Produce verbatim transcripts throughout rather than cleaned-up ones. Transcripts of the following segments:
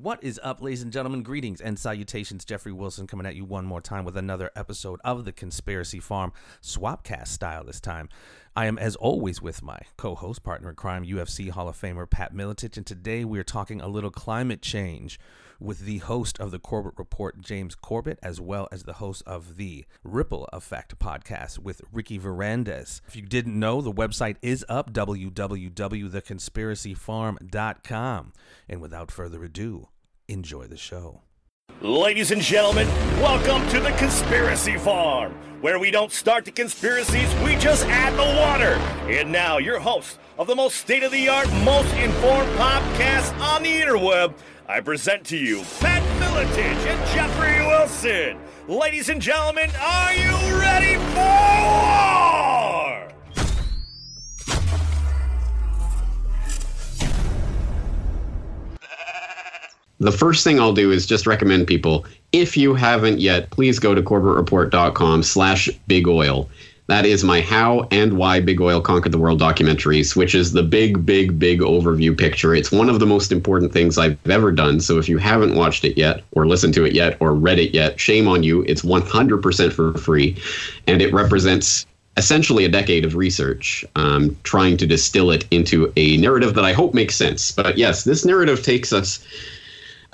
What is up, ladies and gentlemen? Greetings and salutations. Jeffrey Wilson coming at you one more time with another episode of The Conspiracy Farm, Swapcast style this time. I am, as always, with my co-host, partner in crime, U F C Hall of Famer Pat Miletich, and today we are talking a little climate change with the host of The Corbett Report, James Corbett, as well as the host of The Ripple Effect podcast with Ricky Varandas. If you didn't know, the website is up, w w w dot the conspiracy farm dot com. And without further ado, enjoy the show. Ladies and gentlemen, welcome to The Conspiracy Farm, where we don't start the conspiracies, we just add the water. And now, your host of the most state-of-the-art, most informed podcast on the interweb, I present to you Pat Miletich and Jeffrey Wilson. Ladies and gentlemen, are you ready for war? The first thing I'll do is just recommend people, if you haven't yet, please go to corporate report dot com slash big oil. That is my How and Why Big Oil Conquered the World documentaries, which is the big, big, big overview picture. It's one of the most important things I've ever done. So if you haven't watched it yet or listened to it yet or read it yet, shame on you. It's one hundred percent for free. And it represents essentially a decade of research, um, trying to distill it into a narrative that I hope makes sense. But yes, this narrative takes us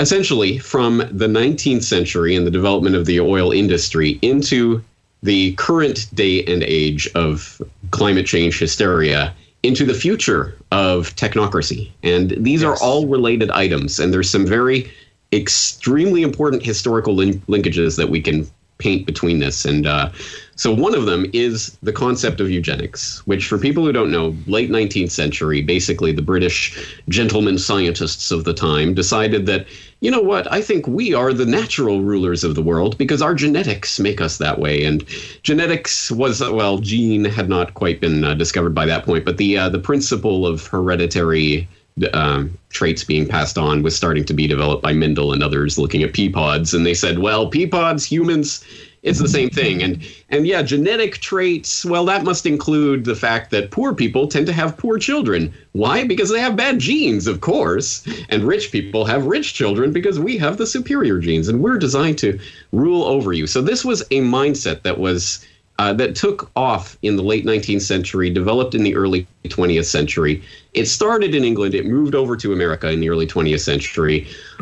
essentially from the nineteenth century and the development of the oil industry into the current day and age of climate change hysteria, into the future of technocracy. And these yes. are all related items. And there's some very extremely important historical link- linkages that we can paint between this. And uh, so one of them is the concept of eugenics, which for people who don't know, late nineteenth century, basically the British gentlemen scientists of the time decided that, you know what, I think we are the natural rulers of the world because our genetics make us that way. And genetics was, well, gene had not quite been uh, discovered by that point, but the uh, the principle of hereditary Um, traits being passed on was starting to be developed by Mendel and others looking at pea pods, and they said, well, pea pods, humans, it's the same thing. And and yeah, genetic traits, well, that must include the fact that poor people tend to have poor children. Why? Because they have bad genes, of course. And rich people have rich children because we have the superior genes, and we're designed to rule over you. So this was a mindset that was Uh, that took off in the late nineteenth century, developed in the early twentieth century. It started in England. It moved over to America in the early twentieth century.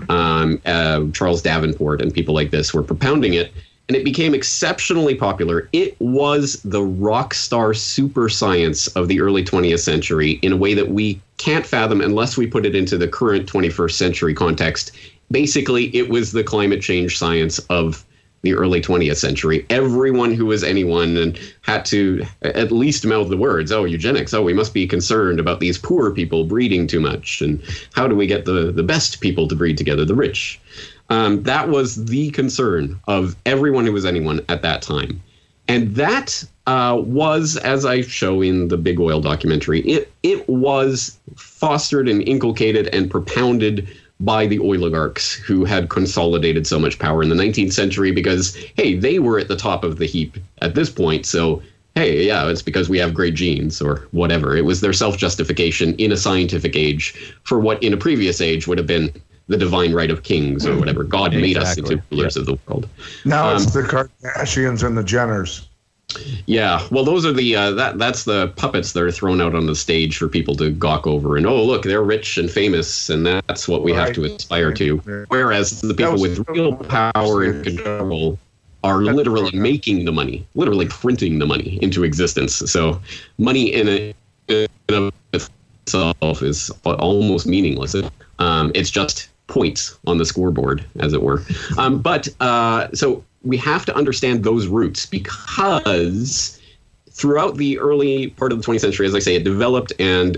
Um, uh, Charles Davenport and people like this were propounding it, and it became exceptionally popular. It was the rock star super science of the early twentieth century in a way that we can't fathom unless we put it into the current twenty-first century context. Basically, it was the climate change science of the early twentieth century. Everyone who was anyone and had to at least mouth the words, oh, eugenics, oh, we must be concerned about these poor people breeding too much, and how do we get the, the best people to breed together, the rich? Um, that was the concern of everyone who was anyone at that time. And that uh, was, as I show in the Big Oil documentary, it it was fostered and inculcated and propounded by the oligarchs who had consolidated so much power in the nineteenth century because, hey, they were at the top of the heap at this point. So, hey, yeah, it's because we have great genes or whatever. It was their self-justification in a scientific age for what in a previous age would have been the divine right of kings or whatever. God exactly. made us into rulers yeah. of the world. Now um, it's the Kardashians and the Jenners. Yeah, well, those are the uh, that that's the puppets that are thrown out on the stage for people to gawk over. And, oh, look, they're rich and famous, and that's what we right. have to aspire to. Whereas the people with real power and control are literally making the money, literally printing the money into existence. So money in a, in a itself is almost meaningless. Um, it's just points on the scoreboard, as it were. Um, but uh, so... we have to understand those roots because throughout the early part of the twentieth century, as I say, it developed and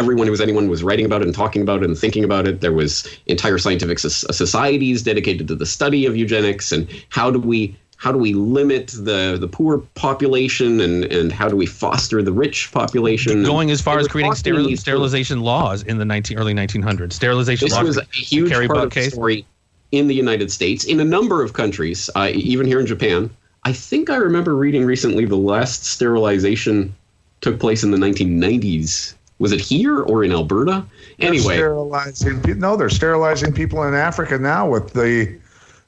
everyone who was anyone was writing about it and talking about it and thinking about it. There was entire scientific societies dedicated to the study of eugenics and how do we how do we limit the, the poor population and, and how do we foster the rich population? Going as far as creating steril- sterilization laws in the nineteen, early nineteen hundreds. Sterilization this laws. This was a huge part of the story in the United States, in a number of countries, uh, even here in Japan. I think I remember reading recently the last sterilization took place in the nineteen nineties Was it here or in Alberta? Anyway. They're sterilizing, no, they're sterilizing people in Africa now with the...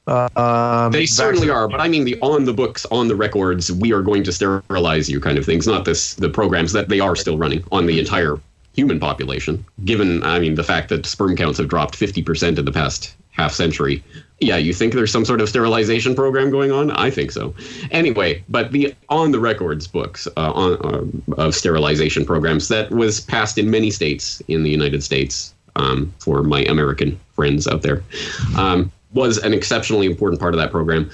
Uh, they certainly are, but I mean the on the books, on the records, we are going to sterilize you kind of things, not this the programs that they are still running on the entire human population. Given, I mean, the fact that sperm counts have dropped fifty percent in the past half century. Yeah, you think there's some sort of sterilization program going on? I think so. Anyway, but the on the records books uh, on, uh, of sterilization programs that was passed in many states in the United States um, for my American friends out there. Um, was an exceptionally important part of that program.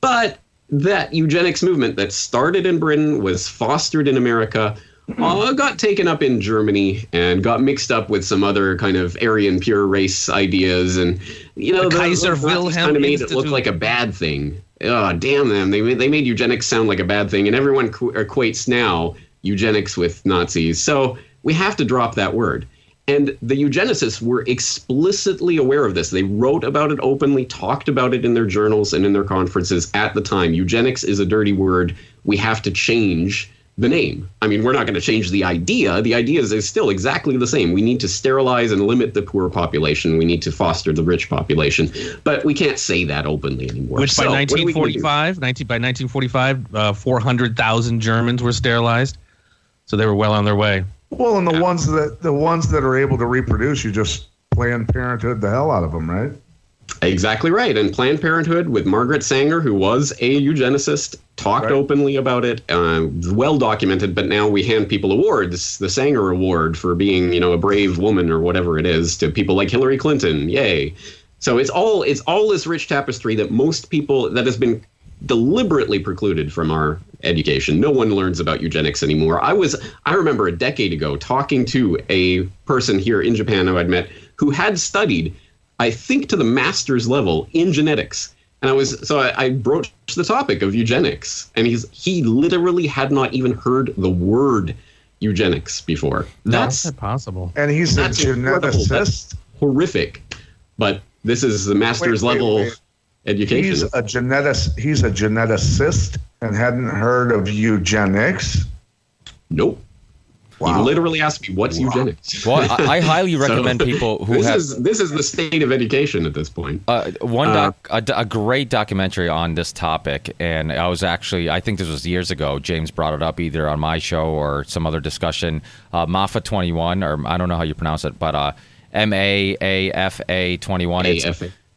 But that eugenics movement that started in Britain, was fostered in America, uh, got taken up in Germany and got mixed up with some other kind of Aryan pure race ideas. And, you know, the Kaiser Wilhelm kind of made Institute. It look like a bad thing. Oh, damn them. They made, they made eugenics sound like a bad thing. And everyone equates now eugenics with Nazis. So we have to drop that word. And the eugenicists were explicitly aware of this. They wrote about it openly, talked about it in their journals and in their conferences at the time. Eugenics is a dirty word. We have to change the name. I mean, we're not going to change the idea. The idea is, is still exactly the same. We need to sterilize and limit the poor population. We need to foster the rich population. But we can't say that openly anymore. Which so by nineteen forty-five, nineteen, by nineteen forty-five, uh, four hundred thousand Germans were sterilized. So they were well on their way. Well, and the yeah. ones that the ones that are able to reproduce, you just Planned Parenthood the hell out of them, right? Exactly right. And Planned Parenthood with Margaret Sanger, who was a eugenicist, talked right. openly about it, uh, well documented. But now we hand people awards, the Sanger Award for being, you know, a brave woman or whatever it is, to people like Hillary Clinton. Yay! So it's all it's all this rich tapestry that most people that has been deliberately precluded from our education. No one learns about eugenics anymore. I was, I remember a decade ago talking to a person here in Japan who I'd met who had studied, I think to the master's level in genetics. And I was, so I, I broached the topic of eugenics, and he's, he literally had not even heard the word eugenics before. That's no, possible. And he's a geneticist. Horrific. But this is the master's wait, level. Wait, wait. Education. He's a genetic. He's a geneticist and hadn't heard of eugenics. Nope. Wow. He literally asked me, "What's wow. eugenics?" Well, I, I highly recommend so, people who this have, is this is the state of education at this point. Uh, one doc, uh, a, a great documentary on this topic, and I was actually, I think this was years ago. James brought it up either on my show or some other discussion. Uh, Mafa twenty-one, or I don't know how you pronounce it, but uh, M A A F A twenty-one.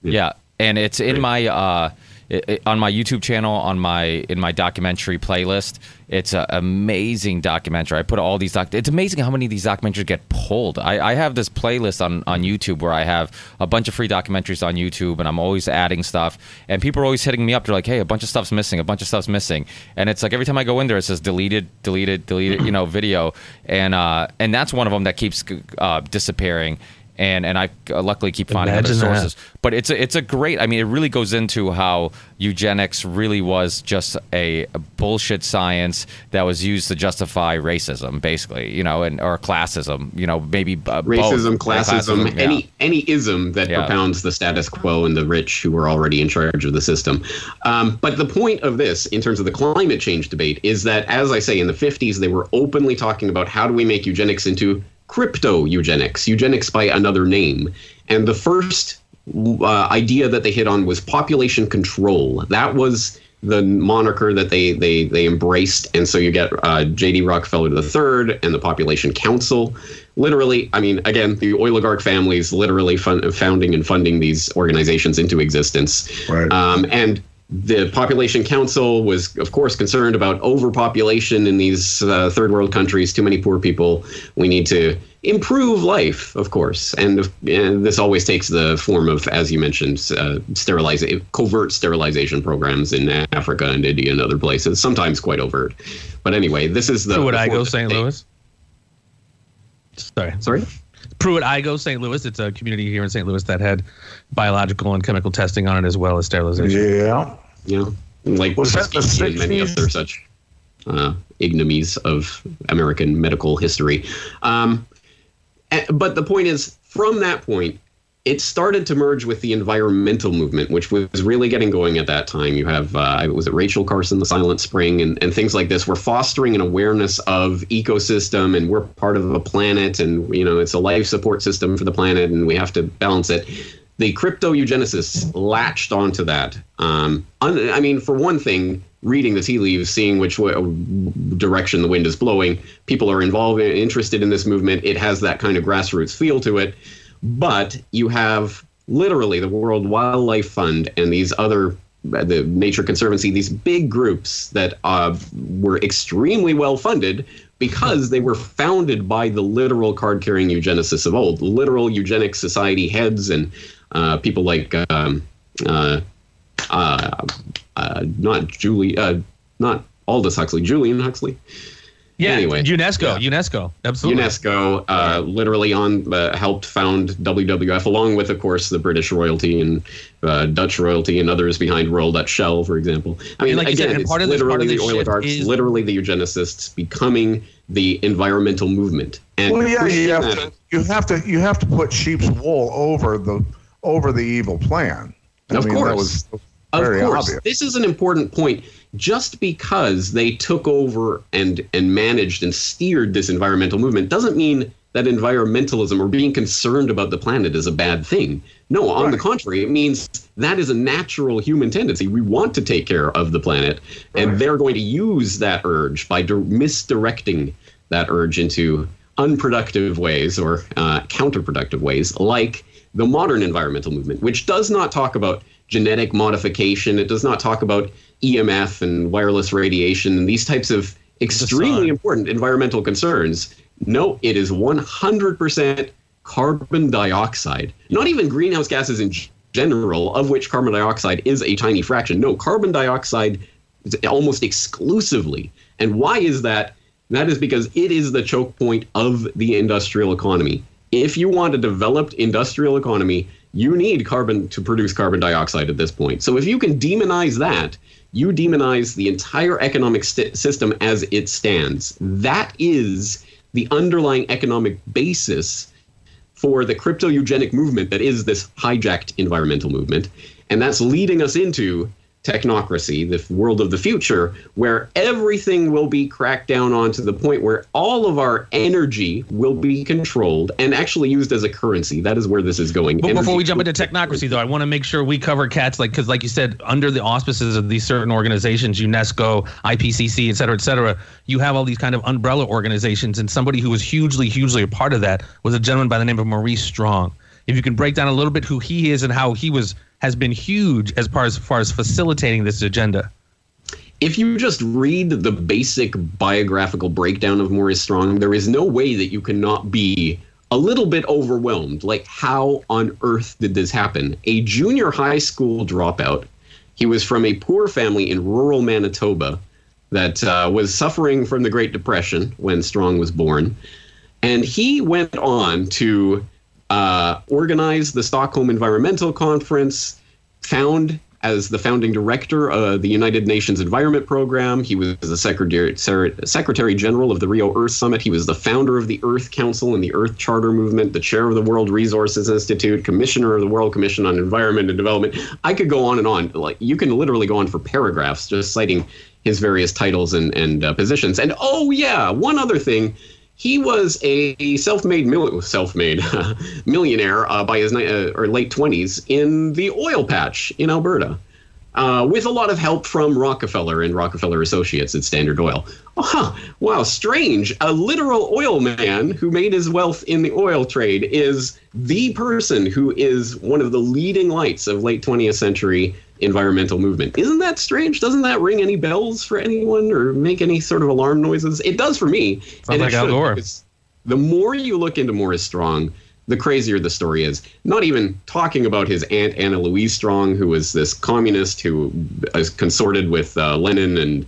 Yeah. And it's in my uh, it, it, on my YouTube channel, on my in my documentary playlist. It's an amazing documentary. I put all these doc. It's amazing how many of these documentaries get pulled. I, I have this playlist on, on YouTube where I have a bunch of free documentaries on YouTube, and I'm always adding stuff. And people are always hitting me up. They're like, "Hey, a bunch of stuff's missing. A bunch of stuff's missing." And it's like every time I go in there, it says deleted, deleted, deleted. You know, video. And uh, and that's one of them that keeps uh, disappearing. And and I luckily keep finding other sources, that. But it's a, it's a great. I mean, it really goes into how eugenics really was just a, a bullshit science that was used to justify racism, basically, you know, and or classism, you know, maybe uh, racism, both. classism, classism yeah. any any ism that yeah. propounds the status quo and the rich who are already in charge of the system. Um, but the point of this, in terms of the climate change debate, is that, as I say, in the fifties, they were openly talking about how do we make eugenics into crypto eugenics, eugenics by another name. And the first uh, idea that they hit on was population control. That was the moniker that they they they embraced. And so you get uh, J D Rockefeller the third and the Population Council. Literally, I mean, again, the oligarch families literally fun- founding and funding these organizations into existence. Right. Um, and the Population Council was, of course, concerned about overpopulation in these uh, third world countries, too many poor people. We need to improve life, of course. And, and this always takes the form of, as you mentioned, uh, steriliza- covert sterilization programs in Africa and India and other places, sometimes quite overt. But anyway, this is the... Pruitt Igoe, Saint Louis? Sorry. Sorry? Pruitt Igoe, Saint Louis. It's a community here in Saint Louis that had biological and chemical testing on it as well as sterilization. Yeah. Yeah. Like was that the and many other such uh, ignominies of American medical history. Um, but the point is, from that point, it started to merge with the environmental movement, which was really getting going at that time. You have, uh, was it Rachel Carson, The Silent Spring, and, and things like this. We're fostering an awareness of ecosystem, and we're part of a planet, and, you know, it's a life support system for the planet, and we have to balance it. The crypto-eugenicists latched onto that. Um, un- I mean, for one thing, reading the tea leaves, seeing which way, direction the wind is blowing, people are involved, interested in this movement. It has that kind of grassroots feel to it. But you have literally the World Wildlife Fund and these other, the Nature Conservancy, these big groups that uh, were extremely well funded because they were founded by the literal card-carrying eugenicists of old, literal eugenic society heads and uh, people like um, uh, uh, uh, not Julie, uh, not Aldous Huxley, Julian Huxley. Yeah, anyway, UNESCO, yeah. UNESCO, absolutely. UNESCO uh, literally on uh, helped found W W F, along with, of course, the British royalty and uh, Dutch royalty and others behind Royal Dutch Shell, for example. I mean, like again, said, it's part of this, literally part of the oligarchs, is... literally the eugenicists becoming the environmental movement. And well, yeah, you have, to, you have to you have to put sheep's wool over the over the evil plan. I of mean, course. That was Of course, obvious. This is an important point. Just because they took over and, and managed and steered this environmental movement doesn't mean that environmentalism or being concerned about the planet is a bad thing. No, on right. the contrary, it means that is a natural human tendency. We want to take care of the planet, and right. they're going to use that urge by di- misdirecting that urge into unproductive ways or uh, counterproductive ways, like the modern environmental movement, which does not talk about genetic modification. It does not talk about E M F and wireless radiation and these types of extremely important environmental concerns. No, it is one hundred percent carbon dioxide, not even greenhouse gases in general, of which carbon dioxide is a tiny fraction. No, carbon dioxide is almost exclusively. And why is that? That is because it is the choke point of the industrial economy. If you want a developed industrial economy, you need carbon to produce carbon dioxide at this point. So if you can demonize that, you demonize the entire economic st- system as it stands. That is the underlying economic basis for the crypto-eugenic movement that is this hijacked environmental movement. And that's leading us into technocracy, the world of the future, where everything will be cracked down on to the point where all of our energy will be controlled and actually used as a currency. That is where this is going. But energy before we jump into technocracy, though, I want to make sure we cover cats like because like you said, under the auspices of these certain organizations, UNESCO, I P C C, et cetera, et cetera, you have all these kind of umbrella organizations. And somebody who was hugely, hugely a part of that was a gentleman by the name of Maurice Strong. If you can break down a little bit who he is and how he was has been huge as far as, as far as facilitating this agenda. If you just read the basic biographical breakdown of Maurice Strong, there is no way that you cannot be a little bit overwhelmed. Like, how on earth did this happen? A junior high school dropout. He was from a poor family in rural Manitoba that uh, was suffering from the Great Depression when Strong was born. And he went on to... Uh, organized the Stockholm Environmental Conference, found as the founding director of the United Nations Environment Program. He was the Secretary, Secretary General of the Rio Earth Summit. He was the founder of the Earth Council and the Earth Charter Movement, the chair of the World Resources Institute, commissioner of the World Commission on Environment and Development. I could go on and on. Like, you can literally go on for paragraphs just citing his various titles and, and uh, positions. And oh, yeah, one other thing. He was a self-made mil- self-made uh, millionaire uh, by his ni- uh, or late twenties in the oil patch in Alberta, uh, with a lot of help from Rockefeller and Rockefeller Associates at Standard Oil. Oh, huh. Wow, strange. A literal oil man who made his wealth in the oil trade is the person who is one of the leading lights of late twentieth century environmental movement. Isn't that strange? Doesn't that ring any bells for anyone or make any sort of alarm noises? It does for me. Sounds like Al Gore. The more you look into Maurice Strong, the crazier the story is. Not even talking about his aunt Anna Louise Strong, who was this communist who was consorted with uh, Lenin and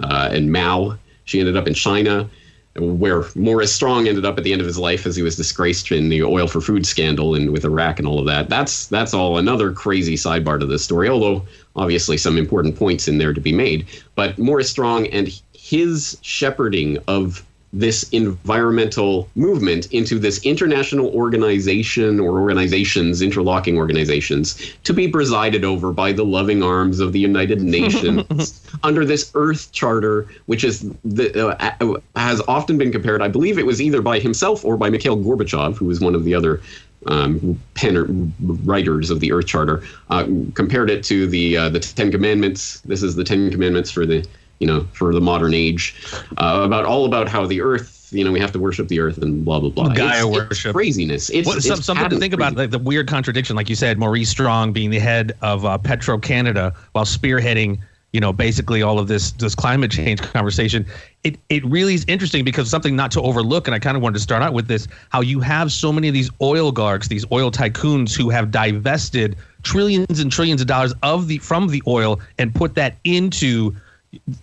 uh, and Mao. She ended up in China, where Maurice Strong ended up at the end of his life as he was disgraced in the oil for food scandal and with Iraq and all of that. That's that's all another crazy sidebar to this story, although obviously some important points in there to be made. But Maurice Strong and his shepherding of this environmental movement into this international organization or organizations, interlocking organizations, to be presided over by the loving arms of the United Nations under this Earth Charter, which is the, uh, has often been compared, I believe it was either by himself or by Mikhail Gorbachev, who was one of the other um, penner, writers of the Earth Charter, uh, compared it to the uh, the Ten Commandments. This is the Ten Commandments for the you know, for the modern age, uh, about all about how the earth, you know, we have to worship the earth and blah, blah, blah. Gaia it's, worship. It's craziness. It's, well, it's some, something to think crazy. about, like the weird contradiction, like you said, Maurice Strong being the head of uh, Petro-Canada while spearheading, you know, basically all of this this climate change conversation. It, it really is interesting because something not to overlook, and I kind of wanted to start out with this, how you have so many of these oligarchs, these oil tycoons who have divested trillions and trillions of dollars of the from the oil and put that into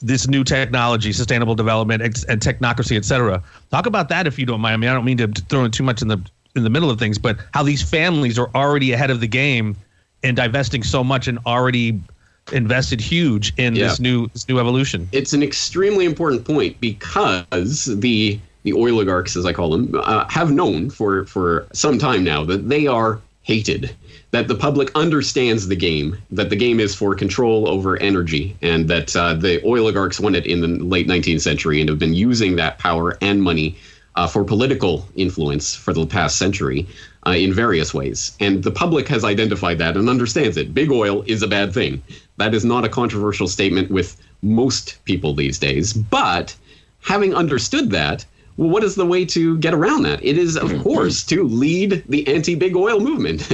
this new technology, sustainable development, and technocracy, et cetera. Talk about that if you don't mind. I mean, I don't mean to throw in too much in the in the middle of things, but how these families are already ahead of the game and divesting so much and already invested huge in yeah. this new this new evolution. It's an extremely important point because the the oligarchs, as I call them, uh, have known for for some time now that they are hated, that the public understands the game, that the game is for control over energy, and that uh, the oligarchs won it in the late nineteenth century and have been using that power and money uh, for political influence for the past century uh, in various ways. And the public has identified that and understands it. Big oil is a bad thing. That is not a controversial statement with most people these days. But having understood that, well, what is the way to get around that? It is, of course, to lead the anti-big oil movement.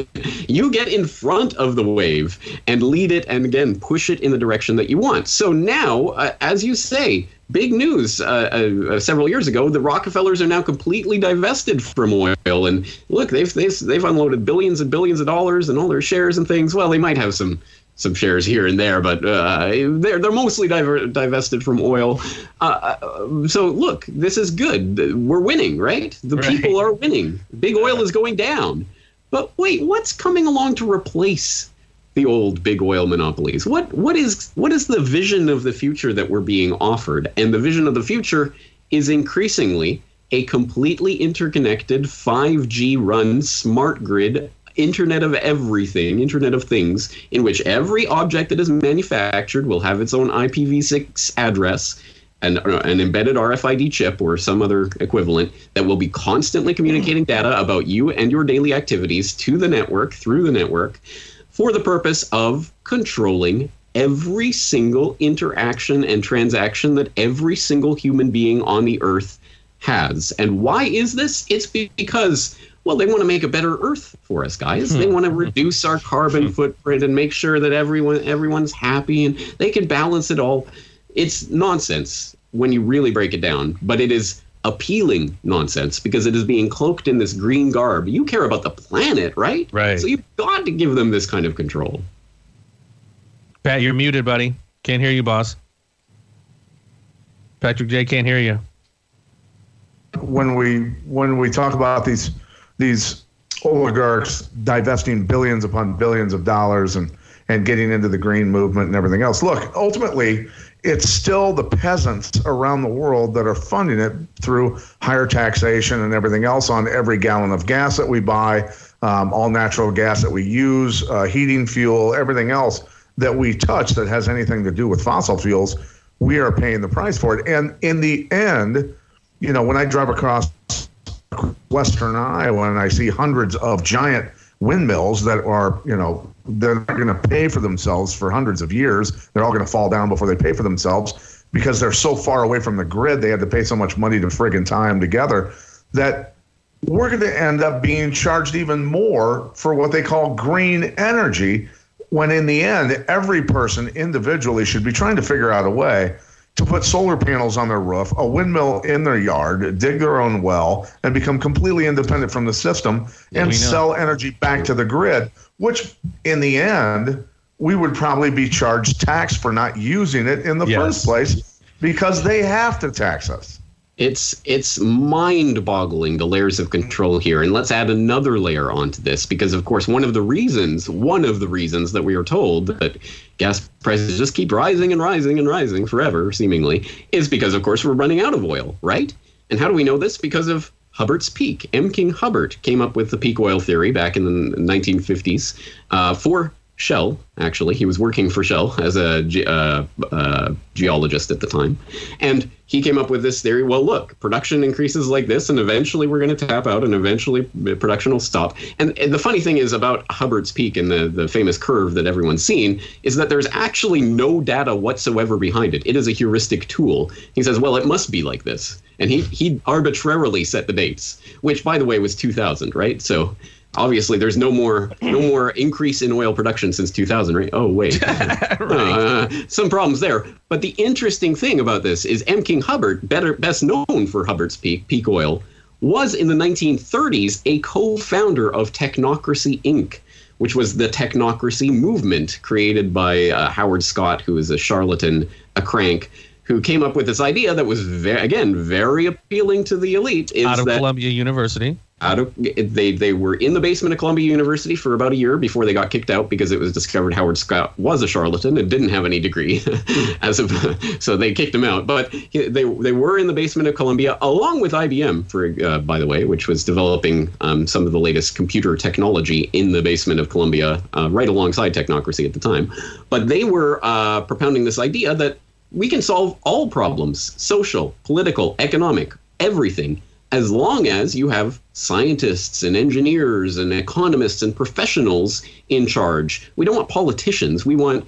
You get in front of the wave and lead it and, again, push it in the direction that you want. So now, uh, as you say, big news uh, uh, several years ago, the Rockefellers are now completely divested from oil. And look, they've, they've, they've unloaded billions and billions of dollars and all their shares and things. Well, they might have some... some shares here and there, but uh, they're they're mostly diver- divested from oil. Uh, so look, this is good. We're winning, right? The right. people are winning. Big oil is going down. But wait, what's coming along to replace the old big oil monopolies? What what is what is the vision of the future that we're being offered? And the vision of the future is increasingly a completely interconnected five G run smart grid, Internet of everything, Internet of things, in which every object that is manufactured will have its own I P v six address and uh, an embedded R F I D chip or some other equivalent that will be constantly communicating data about you and your daily activities to the network, through the network, for the purpose of controlling every single interaction and transaction that every single human being on the earth has. And why is this? It's because... well, they want to make a better Earth for us, guys. They want to reduce our carbon footprint and make sure that everyone everyone's happy and they can balance it all. It's nonsense when you really break it down, but it is appealing nonsense because it is being cloaked in this green garb. You care about the planet, right? Right. So you've got to give them this kind of control. Pat, you're muted, buddy. Can't hear you, boss. Patrick J. can't hear you. When we when we talk about these... these oligarchs divesting billions upon billions of dollars and, and getting into the green movement and everything else. Look, ultimately, it's still the peasants around the world that are funding it through higher taxation and everything else on every gallon of gas that we buy, um, all natural gas that we use, uh, heating fuel, everything else that we touch that has anything to do with fossil fuels. We are paying the price for it. And in the end, you know, when I drive across Western Iowa and I see hundreds of giant windmills that are, you know, they're going to pay for themselves for hundreds of years. They're all going to fall down before they pay for themselves because they're so far away from the grid. They had to pay so much money to friggin' tie them together that we're going to end up being charged even more for what they call green energy, when in the end, every person individually should be trying to figure out a way to put solar panels on their roof, a windmill in their yard, dig their own well, and become completely independent from the system and sell energy back to the grid, which in the end, we would probably be charged tax for not using it in the yes. first place because they have to tax us. It's it's mind-boggling, the layers of control here. And let's add another layer onto this because, of course, one of the reasons, one of the reasons that we are told that gas prices just keep rising and rising and rising forever, seemingly, is because, of course, we're running out of oil, right? And how do we know this? Because of Hubbert's Peak. M. King Hubbert came up with the peak oil theory back in the nineteen fifties uh, for Shell, actually. He was working for Shell as a ge- uh, uh, geologist at the time. And he came up with this theory. Well, look, production increases like this, and eventually we're going to tap out, and eventually production will stop. And, and the funny thing is about Hubbert's Peak and the, the famous curve that everyone's seen is that there's actually no data whatsoever behind it. It is a heuristic tool. He says, well, it must be like this. And he, he arbitrarily set the dates, which, by the way, was two thousand, right? So obviously, there's no more no more increase in oil production since two thousand, right? Oh, wait. right. uh, some problems there. But the interesting thing about this is M. King Hubbert, better, best known for Hubbert's Peak, peak oil, was in the nineteen thirties a co-founder of Technocracy Incorporated, which was the technocracy movement created by uh, Howard Scott, who is a charlatan, a crank, who came up with this idea that was, very, again, very appealing to the elite. Is out of that Columbia University. Out of, they they were in the basement of Columbia University for about a year before they got kicked out because it was discovered Howard Scott was a charlatan and didn't have any degree, as of so they kicked him out. But he, they they were in the basement of Columbia along with I B M, for uh, by the way, which was developing um, some of the latest computer technology in the basement of Columbia, uh, right alongside Technocracy at the time. But they were uh, propounding this idea that we can solve all problems, social, political, economic, everything, as long as you have scientists and engineers and economists and professionals in charge. We don't want politicians. We want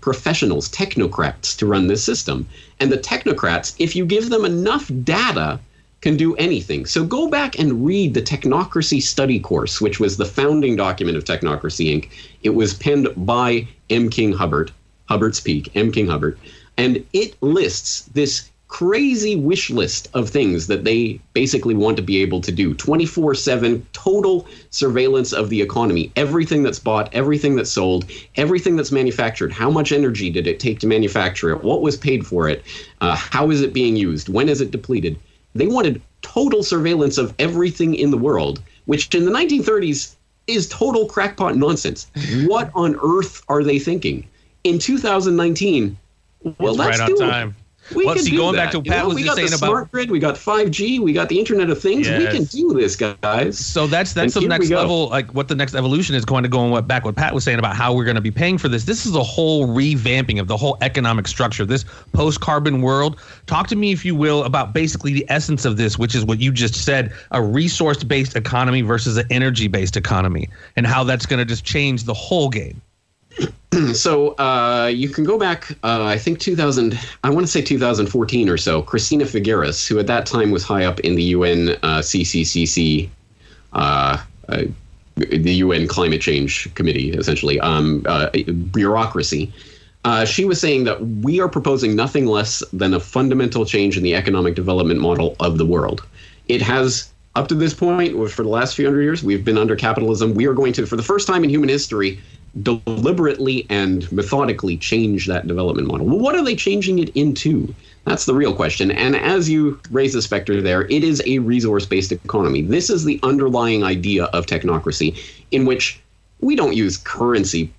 professionals, technocrats, to run this system. And the technocrats, if you give them enough data, can do anything. So go back and read the Technocracy Study Course, which was the founding document of Technocracy Incorporated. It was penned by M. King Hubbert, Hubbert's Peak, M. King Hubbert. And it lists this crazy wish list of things that they basically want to be able to do. twenty-four seven total surveillance of the economy. Everything that's bought, everything that's sold, everything that's manufactured. How much energy did it take to manufacture it? What was paid for it? Uh, how is it being used? When is it depleted? They wanted total surveillance of everything in the world, which in the nineteen thirties is total crackpot nonsense. What on earth are they thinking? In two thousand nineteen, well, that's right on time. We well, can see, do going that. Back to Pat, you know, was we got the about smart grid, we got five G, we got the Internet of Things. Yes. We can do this, guys. So that's that's and the next level, like what the next evolution is going to go, and what back what Pat was saying about how we're going to be paying for this. This is a whole revamping of the whole economic structure, this post-carbon world. Talk to me, if you will, about basically the essence of this, which is what you just said, a resource-based economy versus an energy-based economy, and how that's going to just change the whole game. So uh, you can go back, uh, I think two thousand, I want to say two thousand fourteen or so, Christina Figueres, who at that time was high up in the U N uh, C C C C, uh, uh, the U N Climate Change Committee, essentially, um, uh, bureaucracy. Uh, she was saying that we are proposing nothing less than a fundamental change in the economic development model of the world. It has, up to this point, for the last few hundred years, we've been under capitalism. We are going to, for the first time in human history, deliberately and methodically change that development model. Well, what are they changing it into? That's the real question. And as you raise the specter there, it is a resource-based economy. This is the underlying idea of technocracy, in which we don't use currency,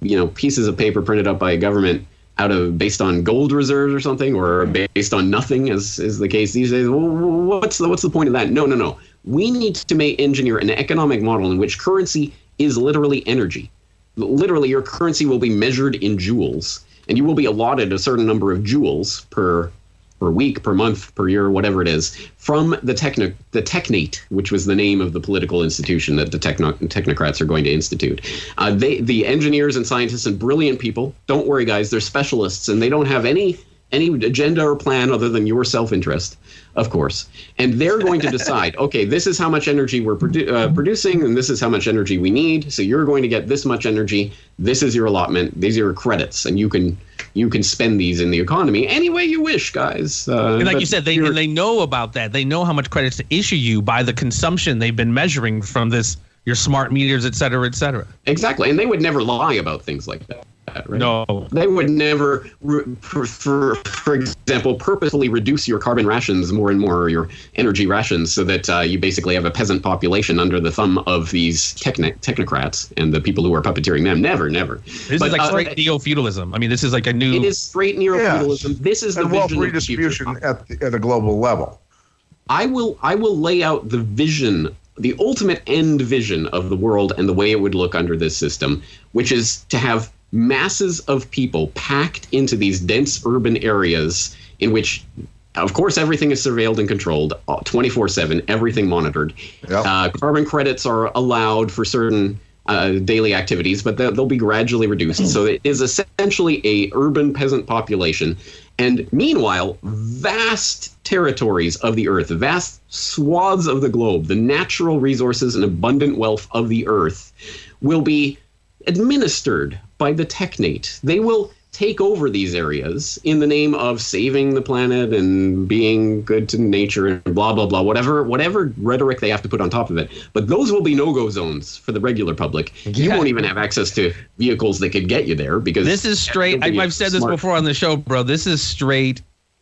you know, pieces of paper printed up by a government out of based on gold reserves or something, or based on nothing, as is the case these days. Well, what's the, what's the point of that? No, no, no. We need to make, engineer an economic model in which currency is literally energy. Literally, your currency will be measured in joules, and you will be allotted a certain number of joules per per week, per month, per year, whatever it is, from the techno the technate, which was the name of the political institution that the techno- technocrats are going to institute. Uh, they, the engineers and scientists and brilliant people, don't worry, guys, they're specialists, and they don't have any any agenda or plan other than your self-interest, of course. And they're going to decide, okay, this is how much energy we're produ- uh, producing, and this is how much energy we need. So you're going to get this much energy. This is your allotment. These are your credits. And you can you can spend these in the economy any way you wish, guys. Uh, and like you said, they and they know about that. They know how much credits to issue you by the consumption they've been measuring from this, your smart meters, et cetera, et cetera. Exactly. And they would never lie about things like that. That, right? No, they would never, for, for, for example, purposefully reduce your carbon rations more and more, or your energy rations, so that uh, you basically have a peasant population under the thumb of these technic- technocrats and the people who are puppeteering them. Never, never. This but, is like uh, straight neo-feudalism. I mean, this is like a new. It is straight neo-feudalism. Yeah. This is the and vision of the future. Redistribution at the, at a global level. I will I will lay out the vision, the ultimate end vision of the world and the way it would look under this system, which is to have masses of people packed into these dense urban areas in which, of course, everything is surveilled and controlled twenty-four seven, everything monitored. Yep. Uh, carbon credits are allowed for certain uh, daily activities, but they'll, they'll be gradually reduced. So it is essentially a urban peasant population. And meanwhile, vast territories of the earth, vast swaths of the globe, the natural resources and abundant wealth of the earth will be administered by the technate. They will take over these areas in the name of saving the planet and being good to nature and blah, blah, blah, whatever whatever rhetoric they have to put on top of it. But those will be no-go zones for the regular public. Yeah. You won't even have access to vehicles that could get you there because— This is straight, I, I've said smart. this before on the show, bro, this is straight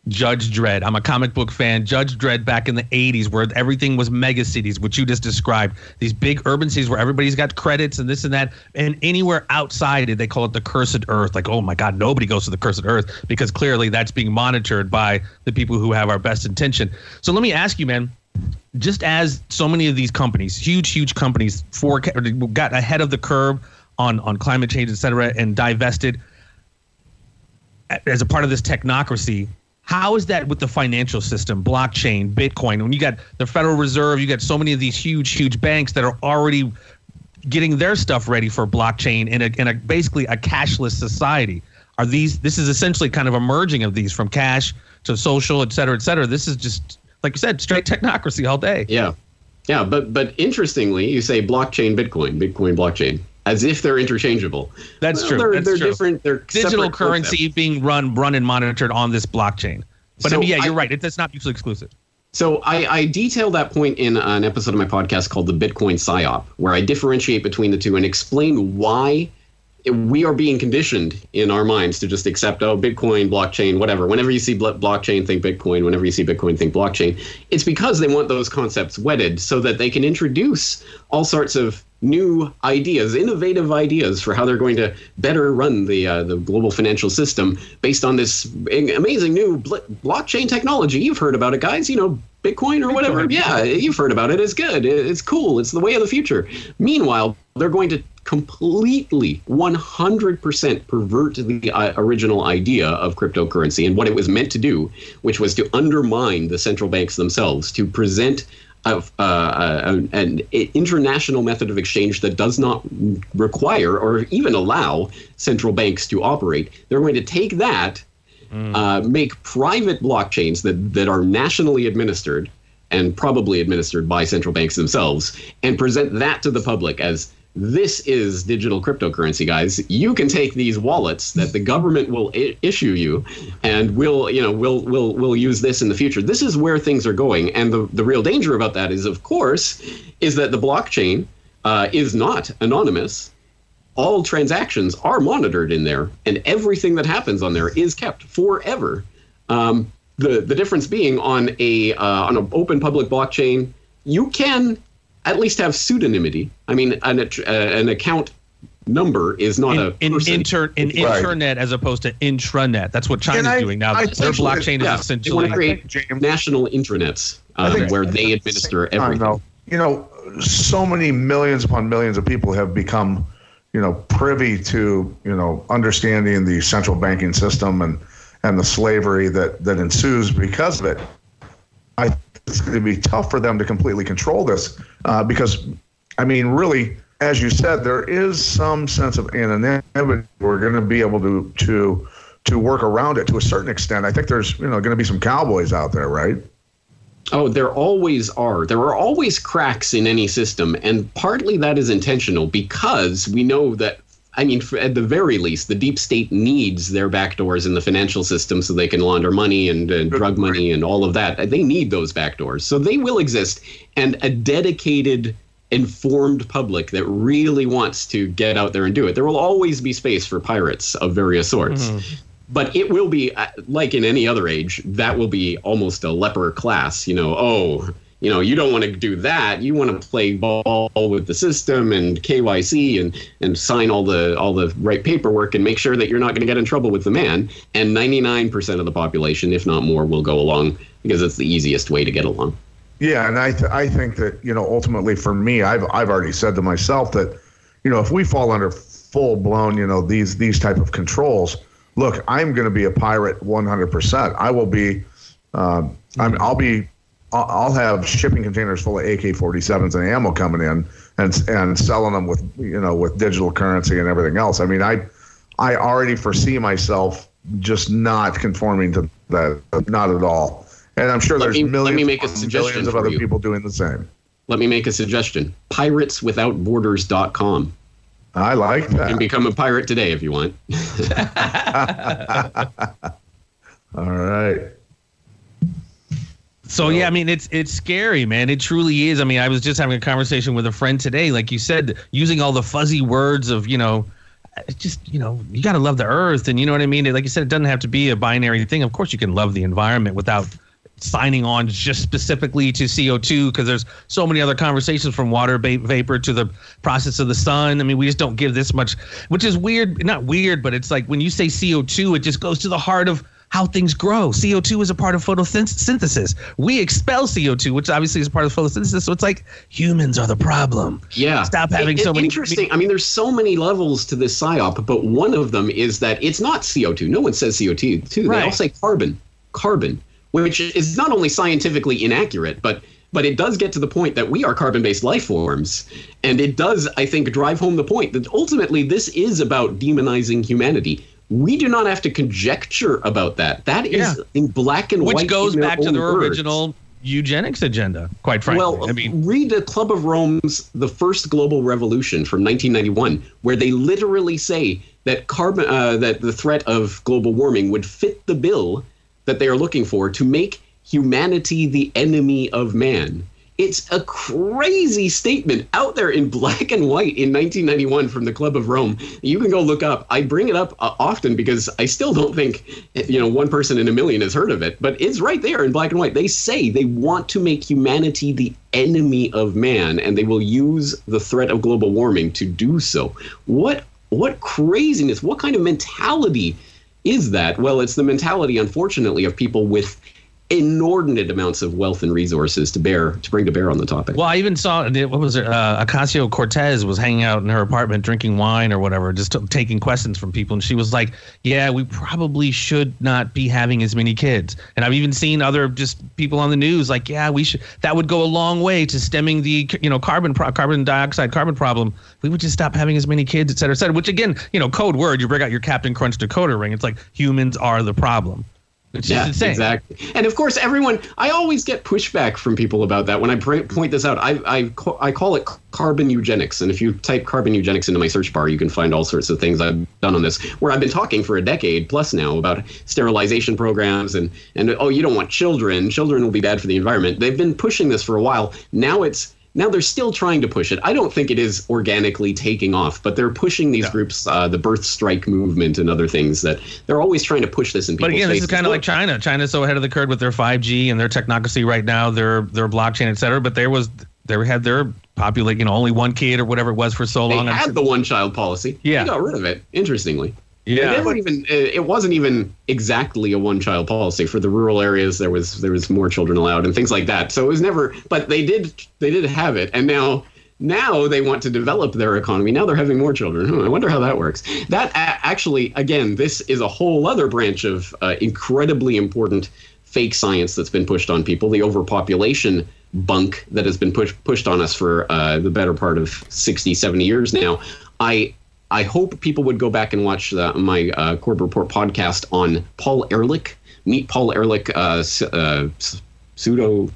Judge Dredd. I'm a comic book fan. Judge Dredd back in the eighties where everything was mega cities, which you just described. These big urban cities where everybody's got credits and this and that. And anywhere outside it, they call it the cursed earth. Like, oh my God, nobody goes to the cursed earth because clearly that's being monitored by the people who have our best intention. So let me ask you, man, just as so many of these companies, huge, huge companies forecast, got ahead of the curve on, on climate change, et cetera, and divested as a part of this technocracy, how is that with the financial system, blockchain, Bitcoin? When you got the Federal Reserve, you got so many of these huge, huge banks that are already getting their stuff ready for blockchain in a, in a basically a cashless society. Are these? This is essentially kind of a merging of these from cash to social, et cetera, et cetera. This is just, like you said, straight technocracy all day. Yeah, yeah. But but interestingly, you say blockchain, Bitcoin, Bitcoin, blockchain, as if they're interchangeable. That's well, true. They're, That's they're true. different. They're digital currency being run, run and monitored on this blockchain. But so I mean, yeah, I, you're right. It, it's not mutually exclusive. So I, I detail that point in an episode of my podcast called The Bitcoin PsyOp, where I differentiate between the two and explain why we are being conditioned in our minds to just accept, oh, Bitcoin, blockchain, whatever. Whenever you see bl- blockchain, think Bitcoin. Whenever you see Bitcoin, think blockchain. It's because they want those concepts wedded so that they can introduce all sorts of new ideas, innovative ideas for how they're going to better run the uh, the global financial system based on this amazing new bl- blockchain technology. You've heard about it, guys. You know, Bitcoin or Bitcoin. whatever. Yeah, you've heard about it. It's good. It's cool. It's the way of the future. Meanwhile, they're going to completely one hundred percent pervert the uh, original idea of cryptocurrency and what it was meant to do, which was to undermine the central banks themselves, to present Of uh, an, an international method of exchange that does not require or even allow central banks to operate. They're going to take that, mm. uh, make private blockchains that, that are nationally administered and probably administered by central banks themselves, and present that to the public as, this is digital cryptocurrency, guys. You can take these wallets that the government will I- issue you, and we'll, you know, we'll we'll we'll use this in the future. This is where things are going, and the the real danger about that is, of course, is that the blockchain uh, is not anonymous. All transactions are monitored in there, and everything that happens on there is kept forever. Um, the the difference being on a uh, on an open public blockchain, you can at least have pseudonymity. I mean, an uh, an account number is not in, a person. Inter, in right. Internet as opposed to intranet. That's what China's I, doing now. I, Their I, blockchain yeah, is essentially... They want to create think, national intranets um, think, where they administer the everything. Time, you know, so many millions upon millions of people have become, you know, privy to, you know, understanding the central banking system and, and the slavery that, that ensues because of it. I think it's going to be tough for them to completely control this uh, because, I mean, really, as you said, there is some sense of anonymity. We're going to be able to to to work around it to a certain extent. I think there's, you know, going to be some cowboys out there, right? Oh, there always are. There are always cracks in any system, and partly that is intentional because we know that, I mean, at the very least, the deep state needs their backdoors in the financial system so they can launder money and, and drug money and all of that. They need those backdoors. So they will exist. And a dedicated, informed public that really wants to get out there and do it. There will always be space for pirates of various sorts. Mm-hmm. But it will be, like in any other age, that will be almost a leper class, you know, oh... You know, you don't want to do that. You want to play ball with the system and K Y C and, and sign all the all the right paperwork and make sure that you're not going to get in trouble with the man. And ninety-nine percent of the population, if not more, will go along because it's the easiest way to get along. Yeah, and I th- I think that, you know, ultimately for me, I've I've already said to myself that, you know, if we fall under full blown, you know, these these type of controls, look, I'm going to be a pirate one hundred percent. I will be, um, I'm, I'll be, I'll have shipping containers full of A K forty-sevens and ammo coming in and and selling them with, you know, with digital currency and everything else. I mean, I I already foresee myself just not conforming to that, not at all. And I'm sure let there's me, millions, me make a millions of other you. people doing the same. Let me make a suggestion. pirates without borders dot com. I like that. You can become a pirate today if you want. All right. So, yeah, I mean, it's it's scary, man. It truly is. I mean, I was just having a conversation with a friend today. Like you said, using all the fuzzy words of, you know, just, you know, you got to love the earth. And you know what I mean? Like you said, it doesn't have to be a binary thing. Of course, you can love the environment without signing on just specifically to C O two, because there's so many other conversations from water va- vapor to the process of the sun. I mean, we just don't give this much, which is weird. Not weird, but it's like when you say C O two, it just goes to the heart of how things grow. C O two is a part of photosynthesis. We expel C O two, which obviously is part of photosynthesis. So it's like humans are the problem. Yeah. Stop having it, it, so many. Interesting. I mean, there's so many levels to this PSYOP, but one of them is that it's not C O two. No one says C O two. Right. They all say carbon, carbon. Which is not only scientifically inaccurate, but but it does get to the point that we are carbon-based life forms. And it does, I think, drive home the point that ultimately this is about demonizing humanity. We do not have to conjecture about that. That is yeah. in black and Which white. Which goes back to the words. original eugenics agenda, quite frankly. Well, I mean, read the Club of Rome's The First Global Revolution from nineteen ninety-one, where they literally say that carbon uh, that the threat of global warming would fit the bill that they are looking for to make humanity the enemy of man. It's a crazy statement out there in black and white in nineteen ninety-one from the Club of Rome. You can go look up. I bring it up uh, often because I still don't think, you know, one person in a million has heard of it, but it's right there in black and white. They say they want to make humanity the enemy of man, and they will use the threat of global warming to do so. What, what craziness, what kind of mentality is that? Well, it's the mentality, unfortunately, of people with inordinate amounts of wealth and resources to bear to bring to bear on the topic. Well, I even saw what was it? Uh, Ocasio-Cortez was hanging out in her apartment drinking wine or whatever, just t- taking questions from people. And she was like, yeah, we probably should not be having as many kids. And I've even seen other just people on the news like, yeah, we should. That would go a long way to stemming the, you know, carbon pro- carbon dioxide, carbon problem. We would just stop having as many kids, et cetera, et cetera, which, again, you know, code word. You break out your Captain Crunch decoder ring. It's like humans are the problem. Which yeah, is insane. Exactly. And of course, everyone, I always get pushback from people about that when I point this out. I I, I call it carbon eugenics. And if you type carbon eugenics into my search bar, you can find all sorts of things I've done on this, where I've been talking for a decade plus now about sterilization programs and, and oh, you don't want children. Children will be bad for the environment. They've been pushing this for a while. Now it's Now they're still trying to push it. I don't think it is organically taking off, but they're pushing these yeah. groups, uh, the birth strike movement and other things that they're always trying to push this in people's faces. But again, faces. This is kind of like China. China's so ahead of the curve with their five G and their technocracy right now, their their blockchain, et cetera. But there was they had their population, you know, only one kid or whatever it was for so they long. They had the one child policy. Yeah, they got rid of it. Interestingly. Yeah, it, never even, it wasn't even exactly a one-child policy. For the rural areas, there was there was more children allowed and things like that. So it was never, but they did they did have it, and now now they want to develop their economy. Now they're having more children. Hmm, I wonder how that works. That actually, again, this is a whole other branch of uh, incredibly important fake science that's been pushed on people. The overpopulation bunk that has been push, pushed on us for uh, the better part of sixty, seventy years now. I. I hope people would go back and watch the, my uh, Corbett Report podcast on Paul Ehrlich. Meet Paul Ehrlich, uh, uh, pseudo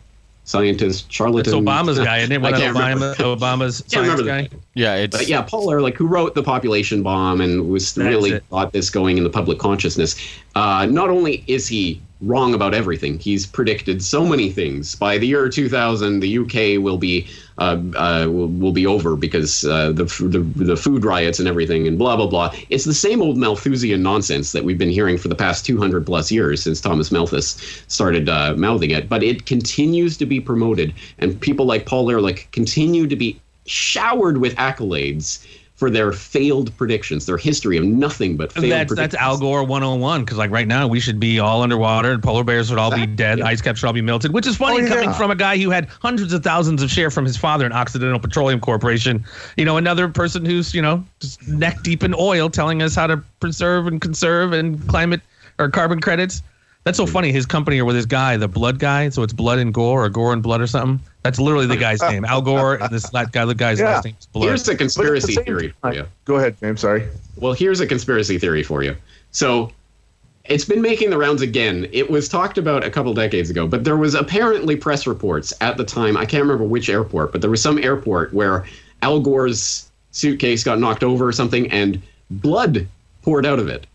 scientist, charlatan. It's Obama's guy, isn't it? One of Obama, Obama's science guy. Yeah, it's but yeah, Paul Ehrlich, who wrote The Population Bomb and was really got this going in the public consciousness. Uh, not only is he wrong about everything, he's predicted so many things. By the year two thousand, the U K will be uh, uh, will, will be over because uh, the, the the food riots and everything and blah blah blah. It's the same old Malthusian nonsense that we've been hearing for the past two hundred plus years since Thomas Malthus started uh, mouthing it. But it continues to be promoted, and people like Paul Ehrlich continue to be showered with accolades for their failed predictions, their history of nothing but failed that's, predictions. That's Al Gore one oh one, because like right now we should be all underwater and polar bears would all exactly. be dead, ice caps should all be melted, which is funny oh, yeah. coming from a guy who had hundreds of thousands of share from his father in Occidental Petroleum Corporation. You know, another person who's, you know, just neck deep in oil telling us how to preserve and conserve and climate or carbon credits. That's so funny. His company or with his guy, the blood guy. So it's Blood and Gore or Gore and Blood or something. That's literally the guy's name. Al Gore. And this guy, the guy's yeah. last name is Blood. Here's a conspiracy the theory for you. Go ahead, James. Sorry. Well, here's a conspiracy theory for you. So it's been making the rounds again. It was talked about a couple decades ago, but there was apparently press reports at the time. I can't remember which airport, but there was some airport where Al Gore's suitcase got knocked over or something and blood poured out of it.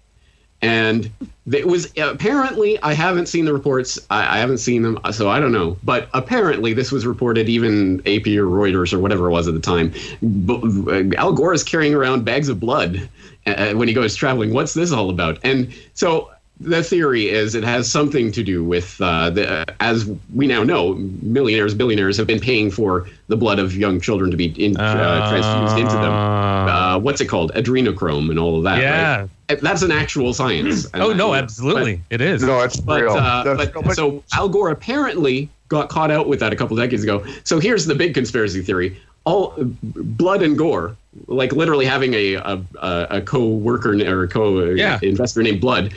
And it was apparently, I haven't seen the reports, I, I haven't seen them, so I don't know. But apparently this was reported, even A P or Reuters or whatever it was at the time. But Al Gore is carrying around bags of blood uh, when he goes traveling. What's this all about? And so the theory is it has something to do with, uh, the, uh, as we now know, millionaires, billionaires have been paying for the blood of young children to be in, uh, transfused into them. Uh, what's it called? Adrenochrome and all of that. Yeah. Right? That's an actual science. Oh, I, no, absolutely. But, it is. No, it's but, real. Uh, but, real. But, so Al Gore apparently got caught out with that a couple decades ago. So here's the big conspiracy theory. All Blood and Gore, like literally having a a, a co-worker or co-investor yeah. named Blood,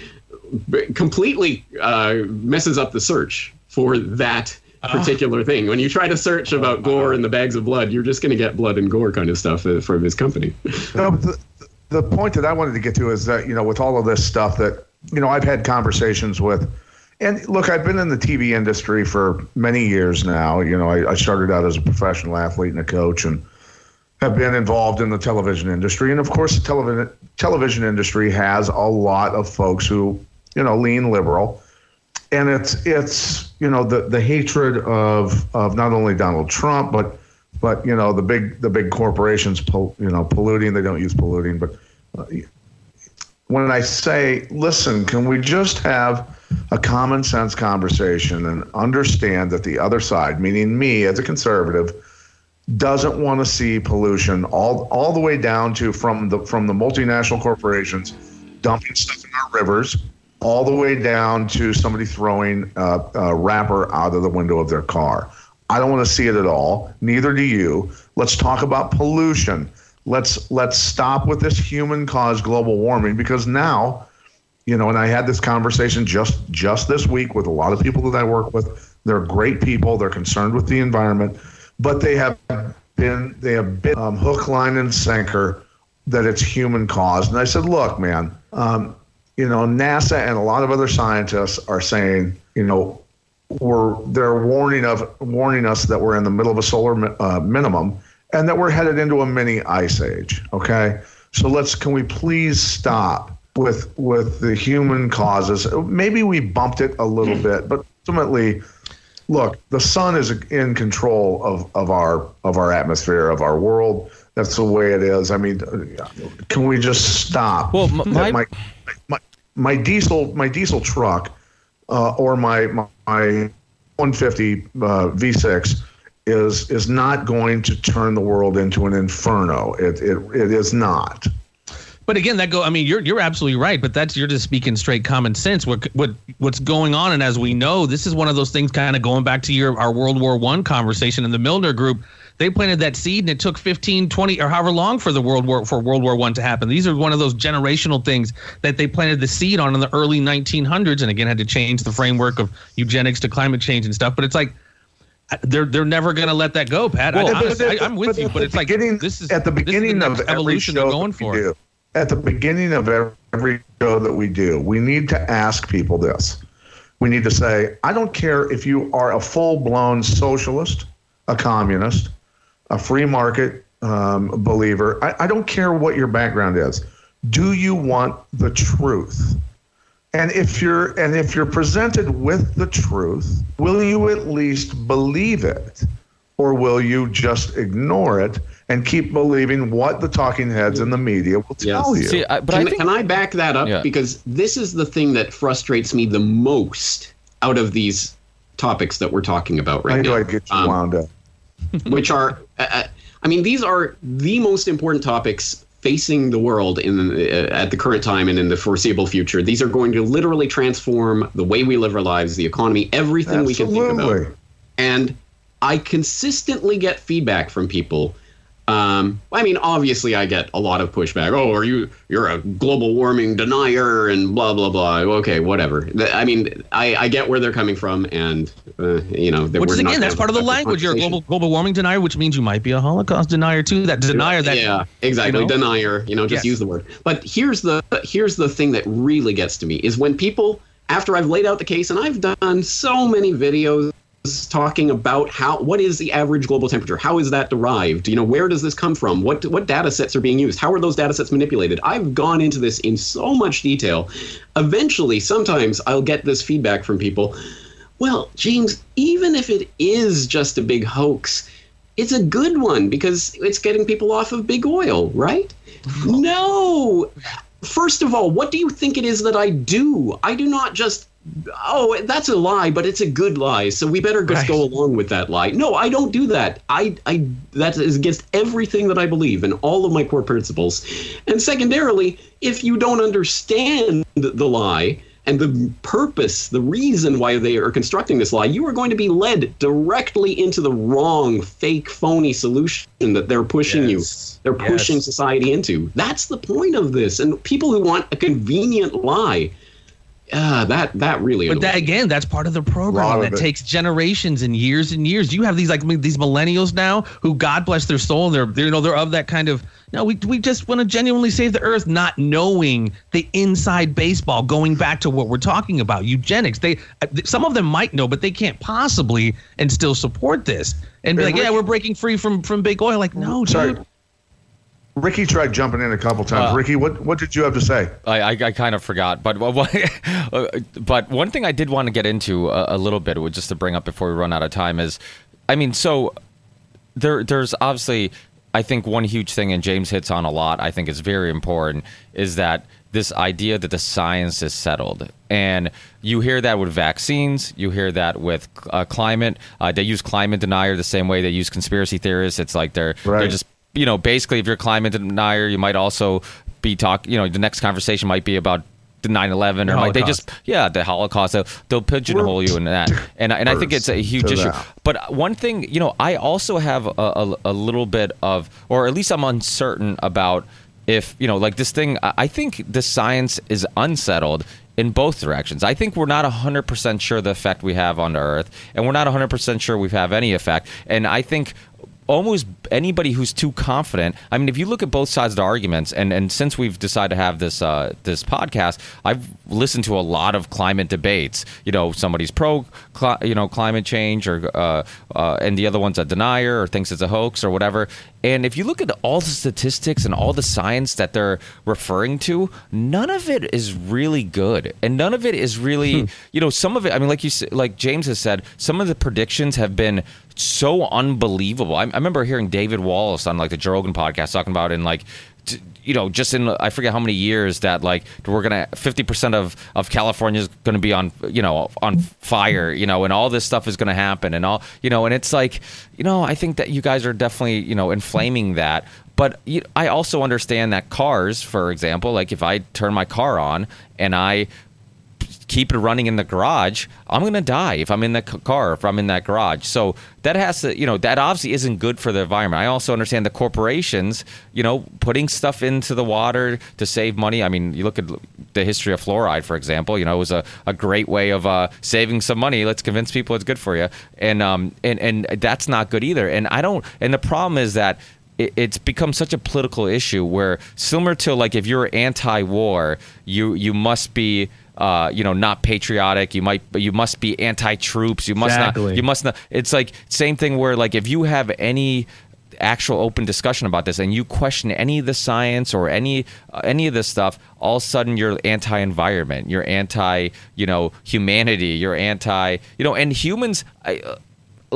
completely uh, messes up the search for that particular uh, thing. When you try to search about uh, Gore and the bags of blood, you're just going to get Blood and Gore kind of stuff uh, from his company. No, the point that I wanted to get to is that, you know, with all of this stuff that, you know, I've had conversations with, and look, I've been in the T V industry for many years now. You know, I, I started out as a professional athlete and a coach and have been involved in the television industry. And of course, the telev- television industry has a lot of folks who, you know, lean liberal. And it's, it's, you know, the, the hatred of, of not only Donald Trump, but But, you know, the big the big corporations, you know, polluting, they don't use polluting. But when I say, listen, can we just have a common sense conversation and understand that the other side, meaning me as a conservative, doesn't want to see pollution all all the way down to from the from the multinational corporations dumping stuff in our rivers, all the way down to somebody throwing a, a wrapper out of the window of their car. I don't want to see it at all. Neither do you. Let's talk about pollution. Let's let's stop with this human-caused global warming, because now, you know, and I had this conversation just, just this week with a lot of people that I work with. They're great people. They're concerned with the environment, but they have been they have been um, hook, line, and sinker that it's human-caused. And I said, look, man, um, you know, NASA and a lot of other scientists are saying, you know, We're they're warning of warning us that we're in the middle of a solar uh, minimum and that we're headed into a mini ice age. Okay, so let's can we please stop with with the human causes? Maybe we bumped it a little bit, but ultimately, look, the sun is in control of, of our of our atmosphere, of our world. That's the way it is. I mean, can we just stop? Well, my my, my, my diesel my diesel truck. Uh, or my my, my one fifty uh, V six is is not going to turn the world into an inferno. It it it is not. But again, that go. I mean, you're you're absolutely right. But that's you're just speaking straight common sense. What what what's going on? And as we know, this is one of those things. Kind of going back to your our World War One conversation in the Milner Group. They planted that seed, and it took fifteen, twenty, or however long for the World War for World War One to happen. These are one of those generational things that they planted the seed on in the early nineteen hundreds, and again had to change the framework of eugenics to climate change and stuff. But it's like they're they're never going to let that go, Pat. Well, but, honestly, but, I, I'm with but, you, but it's like this is at the beginning the of evolution every show they're going for. Do, at the beginning of every show that we do, we need to ask people this. We need to say, I don't care if you are a full-blown socialist, a communist, a free market um, believer. I, I don't care what your background is. Do you want the truth? And if you're and if you're presented with the truth, will you at least believe it? Or will you just ignore it and keep believing what the talking heads in the media will tell yes. you? See, I, but can, I think, can I back that up? Yeah. Because this is the thing that frustrates me the most out of these topics that we're talking about right I now. How do I get you um, wound up? Which are, uh, I mean, these are the most important topics facing the world in uh, at the current time and in the foreseeable future. These are going to literally transform the way we live our lives, the economy, everything Absolutely. we can think about. And I consistently get feedback from people. Um, I mean, obviously, I get a lot of pushback. Oh, are you? You're a global warming denier and blah blah blah. Okay, whatever. I mean, I, I get where they're coming from, and uh, you know, which is again, that's part of the language. You're a global global warming denier, which means you might be a Holocaust denier too. That denier, that yeah, exactly, you know? denier. You know, just yes. use the word. But here's the here's the thing that really gets to me is when people, after I've laid out the case, and I've done so many videos talking about how, what is the average global temperature? How is that derived? You know, where does this come from? What what data sets are being used? How are those data sets manipulated? I've gone into this in so much detail. Eventually, sometimes I'll get this feedback from people. Well, James, even if it is just a big hoax, it's a good one because it's getting people off of big oil, right? No. First of all, what do you think it is that I do? I do not just oh, that's a lie, but it's a good lie, so we better just right. go along with that lie. No, I don't do that. I, I, that is against everything that I believe and all of my core principles. And secondarily, if you don't understand the lie and the purpose, the reason why they are constructing this lie, you are going to be led directly into the wrong, fake, phony solution that they're pushing yes. you. They're yes. pushing society into. That's the point of this. And people who want a convenient lie, Uh, that that really but that, again, that's part of the program that takes generations and years and years. You have these like these millennials now who, God bless their soul, they're, they're you know they're of that kind of no we we just want to genuinely save the earth, not knowing the inside baseball, going back to what we're talking about, eugenics. They some of them might know, but they can't possibly and still support this and be like, yeah, we're breaking free from from big oil. Like, no, dude. Ricky tried jumping in a couple times. Uh, Ricky, what, what did you have to say? I I, I kind of forgot, but but one thing I did want to get into a, a little bit, just to bring up before we run out of time, is, I mean, so there there's obviously, I think one huge thing, and James hits on a lot, I think is very important, is that this idea that the science is settled. And you hear that with vaccines. You hear that with uh, climate. Uh, they use climate denier the same way they use conspiracy theorists. It's like they're right. they're just... You know, basically, if you're a climate denier, you might also be talk. You know, the next conversation might be about the nine eleven, or like they just, yeah, the Holocaust. They'll, they'll pigeonhole you in that, and and I think it's a huge issue. That. But one thing, you know, I also have a, a a little bit of, or at least I'm uncertain about if you know, like this thing. I think the science is unsettled in both directions. I think we're not one hundred percent sure the effect we have on Earth, and we're not one hundred percent sure we have any effect. And I think almost anybody who's too confident, I mean, if you look at both sides of the arguments, and, and since we've decided to have this uh, this podcast, I've listened to a lot of climate debates. You know, somebody's pro, cli- you know, climate change, or uh, uh, and the other one's a denier or thinks it's a hoax or whatever. And if you look at all the statistics and all the science that they're referring to, none of it is really good, and none of it is really, hmm. you know, some of it. I mean, like you like James has said, some of the predictions have been so unbelievable. I, I remember hearing David Wallace on like the Joe Rogan podcast talking about in like, t- you know, just in I forget how many years that like we're gonna fifty percent of of California is gonna be on you know on fire, you know, and all this stuff is gonna happen and all you know, and it's like you know I think that you guys are definitely you know inflaming that. But you, I also understand that cars, for example, like if I turn my car on and I keep it running in the garage, I'm going to die if I'm in that car, if I'm in that garage. So that has to, you know, that obviously isn't good for the environment. I also understand the corporations, you know, putting stuff into the water to save money. I mean, you look at the history of fluoride, for example, you know, it was a, a great way of uh, saving some money. Let's convince people it's good for you. And, um, and, and that's not good either. And I don't, and the problem is that it's become such a political issue where similar to like, if you're anti-war, you, you must be, Uh, you know, not patriotic. You might, you must be anti-troops. You must exactly. not. You must not. It's like same thing where like if you have any actual open discussion about this and you question any of the science or any uh, any of this stuff, all of a sudden you're anti-environment. You're anti, you know, humanity. You're anti, you know, and humans. I, uh,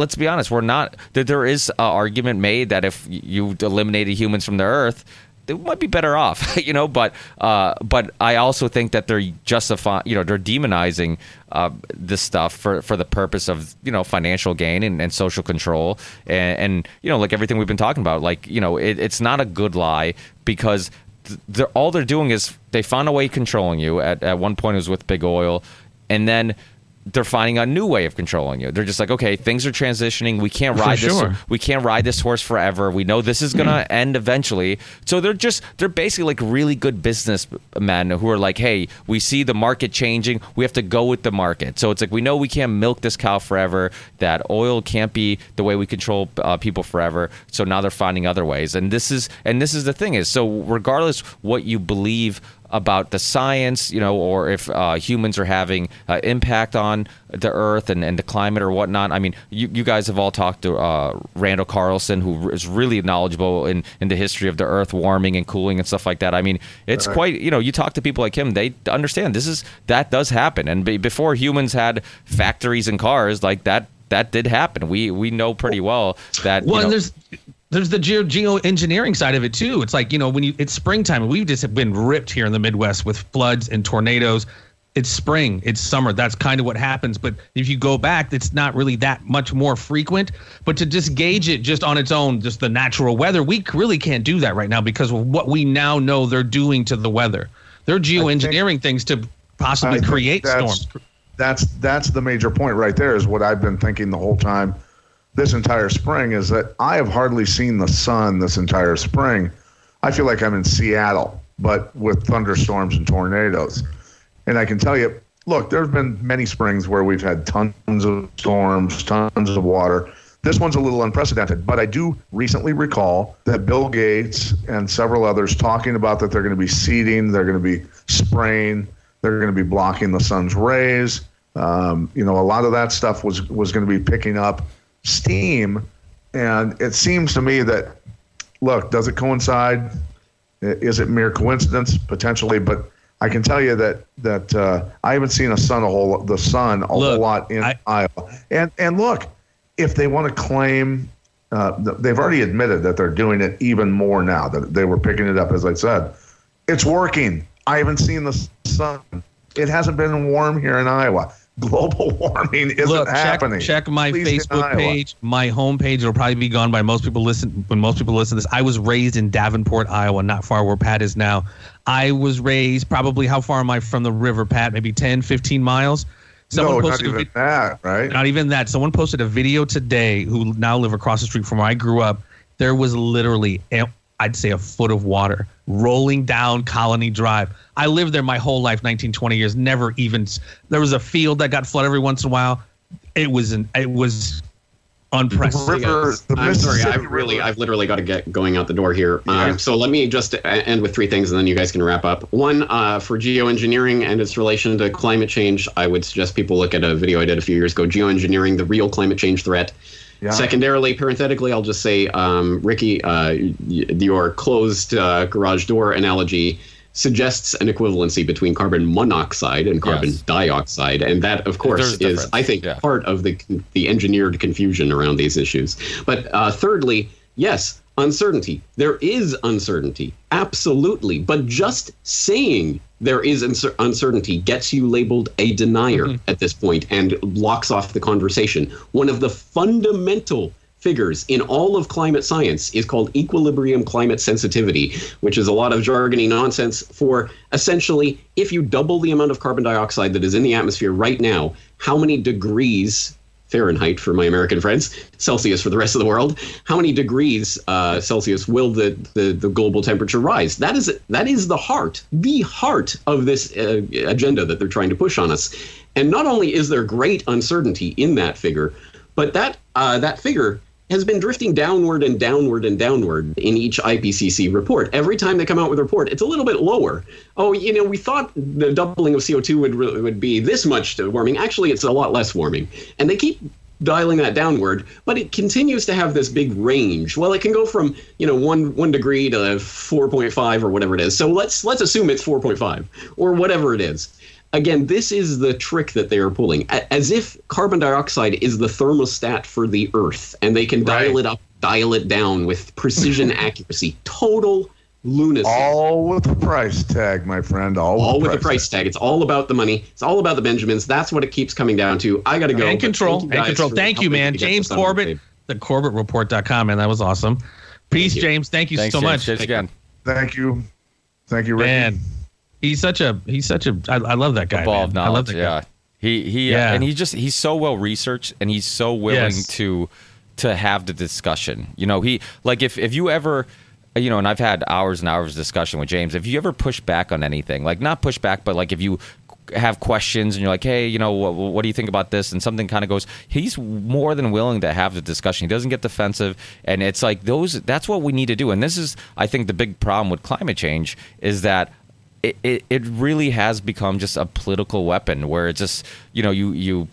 let's be honest. We're not. There is an argument made that if you eliminated humans from the earth, it might be better off, you know, but uh, but I also think that they're justifying, you know, they're demonizing uh, this stuff for, for the purpose of, you know, financial gain and, and social control. And, and, you know, like everything we've been talking about, like, you know, it, it's not a good lie because they're, all they're doing is they found a way controlling you. At, at one point, it was with big oil. And then they're finding a new way of controlling you. They're just like, okay, things are transitioning. We can't ride this. Sure. We can't ride this horse forever. We know this is going to end eventually. So they're just they're basically like really good businessmen who are like, hey, we see the market changing. We have to go with the market. So it's like, we know we can't milk this cow forever. That oil can't be the way we control uh, people forever. So now they're finding other ways. And this is and this is the thing is, so regardless what you believe about the science, you know, or if uh, humans are having uh, impact on the earth and, and the climate or whatnot. I mean, you, you guys have all talked to uh, Randall Carlson, who is really knowledgeable in, in the history of the earth warming and cooling and stuff like that. I mean, it's right. quite, you know, you talk to people like him, they understand this is, that does happen. And b- before humans had factories and cars, like that, that did happen. We, we know pretty well that, well, you know, and there's, There's the geo geoengineering side of it, too. It's like, you know, when you it's springtime, and we've just been ripped here in the Midwest with floods and tornadoes. It's spring. It's summer. That's kind of what happens. But if you go back, it's not really that much more frequent. But to just gauge it just on its own, just the natural weather, we really can't do that right now because of what we now know they're doing to the weather. They're geoengineering things to possibly create storms. That's that's the major point right there is what I've been thinking the whole time. This entire spring is that I have hardly seen the sun this entire spring. I feel like I'm in Seattle, but with thunderstorms and tornadoes. And I can tell you, look, there have been many springs where we've had tons of storms, tons of water. This one's a little unprecedented, but I do recently recall that Bill Gates and several others talking about that they're going to be seeding, they're going to be spraying, they're going to be blocking the sun's rays. Um, you know, a lot of that stuff was, was going to be picking up steam, and it seems to me that, look, does it coincide? Is it mere coincidence? Potentially, but I can tell you that that uh, I haven't seen a sun a whole the sun a look, whole lot in I, Iowa. And and look, if they want to claim, uh, they've already admitted that they're doing it even more now that they were picking it up. As I said, it's working. I haven't seen the sun. It hasn't been warm here in Iowa. Global warming isn't Look, check, happening. Check my Please Facebook page, my homepage. It'll probably be gone by most people listen when most people listen to this. I was raised in Davenport, Iowa, not far where Pat is now. I was raised probably how far am I from the river, Pat? Maybe ten, fifteen miles. Someone no, not even vid- that, right? Not even that. Someone posted a video today who now live across the street from where I grew up. There was literally, I'd say, a foot of water rolling down Colony Drive. I lived there my whole life, nineteen, twenty years, never even – there was a field that got flooded every once in a while. It was an, it was unprecedented. The river, the I'm sorry. I've, really, I've literally got to get going out the door here. Yeah. Um, so let me just end with three things, and then you guys can wrap up. One, uh, for geoengineering and its relation to climate change, I would suggest people look at a video I did a few years ago, Geoengineering, the Real Climate Change Threat. Yeah. Secondarily, parenthetically, I'll just say, um, Ricky, uh, your closed uh, garage door analogy suggests an equivalency between carbon monoxide and carbon yes. dioxide. And that, of course, There's is, I think, yeah. part of the the engineered confusion around these issues. But uh, thirdly, yes, uncertainty. There is uncertainty. Absolutely. But just saying there is uncer- uncertainty gets you labeled a denier mm-hmm. at this point and locks off the conversation. One of the fundamental figures in all of climate science is called equilibrium climate sensitivity, which is a lot of jargony nonsense for essentially if you double the amount of carbon dioxide that is in the atmosphere right now, how many degrees Fahrenheit for my American friends, Celsius for the rest of the world. How many degrees uh, Celsius will the, the, the global temperature rise? That is that is the heart, the heart of this uh, agenda that they're trying to push on us. And not only is there great uncertainty in that figure, but that uh, that figure has been drifting downward and downward and downward in each I P C C report. Every time they come out with a report, it's a little bit lower. Oh, you know, we thought the doubling of C O two would would be this much warming. Actually, it's a lot less warming. And they keep dialing that downward, but it continues to have this big range. Well, it can go from, you know, one one degree to four point five or whatever it is. So let's let's assume it's four point five or whatever it is. Again, this is the trick that they are pulling, as if carbon dioxide is the thermostat for the Earth, and they can right. dial it up, dial it down with precision accuracy. Total lunacy. All with the price tag, my friend. All, all with the price, with the price tag. tag. It's all about the money. It's all about the Benjamins. That's what it keeps coming down to. I got to go. And control. And control. Thank you, man. James Corbett, the corbett report dot com, man. That was awesome. Peace, thank James. Thank you Thanks, so James. much. Thanks again. Thank you. Thank you, Ricky. Man, he's such a, he's such a, I, I love that guy. Ball of knowledge. I love that yeah. guy. He, he, yeah. uh, and he just, he's so well researched and he's so willing yes. to, to have the discussion. You know, he, like if, if you ever, you know, and I've had hours and hours of discussion with James, if you ever push back on anything, like not push back, but like if you have questions and you're like, hey, you know, what, what do you think about this? And something kind of goes, he's more than willing to have the discussion. He doesn't get defensive. And it's like those, that's what we need to do. And this is, I think, the big problem with climate change is that it, it, it really has become just a political weapon where it's just, you know, you, you,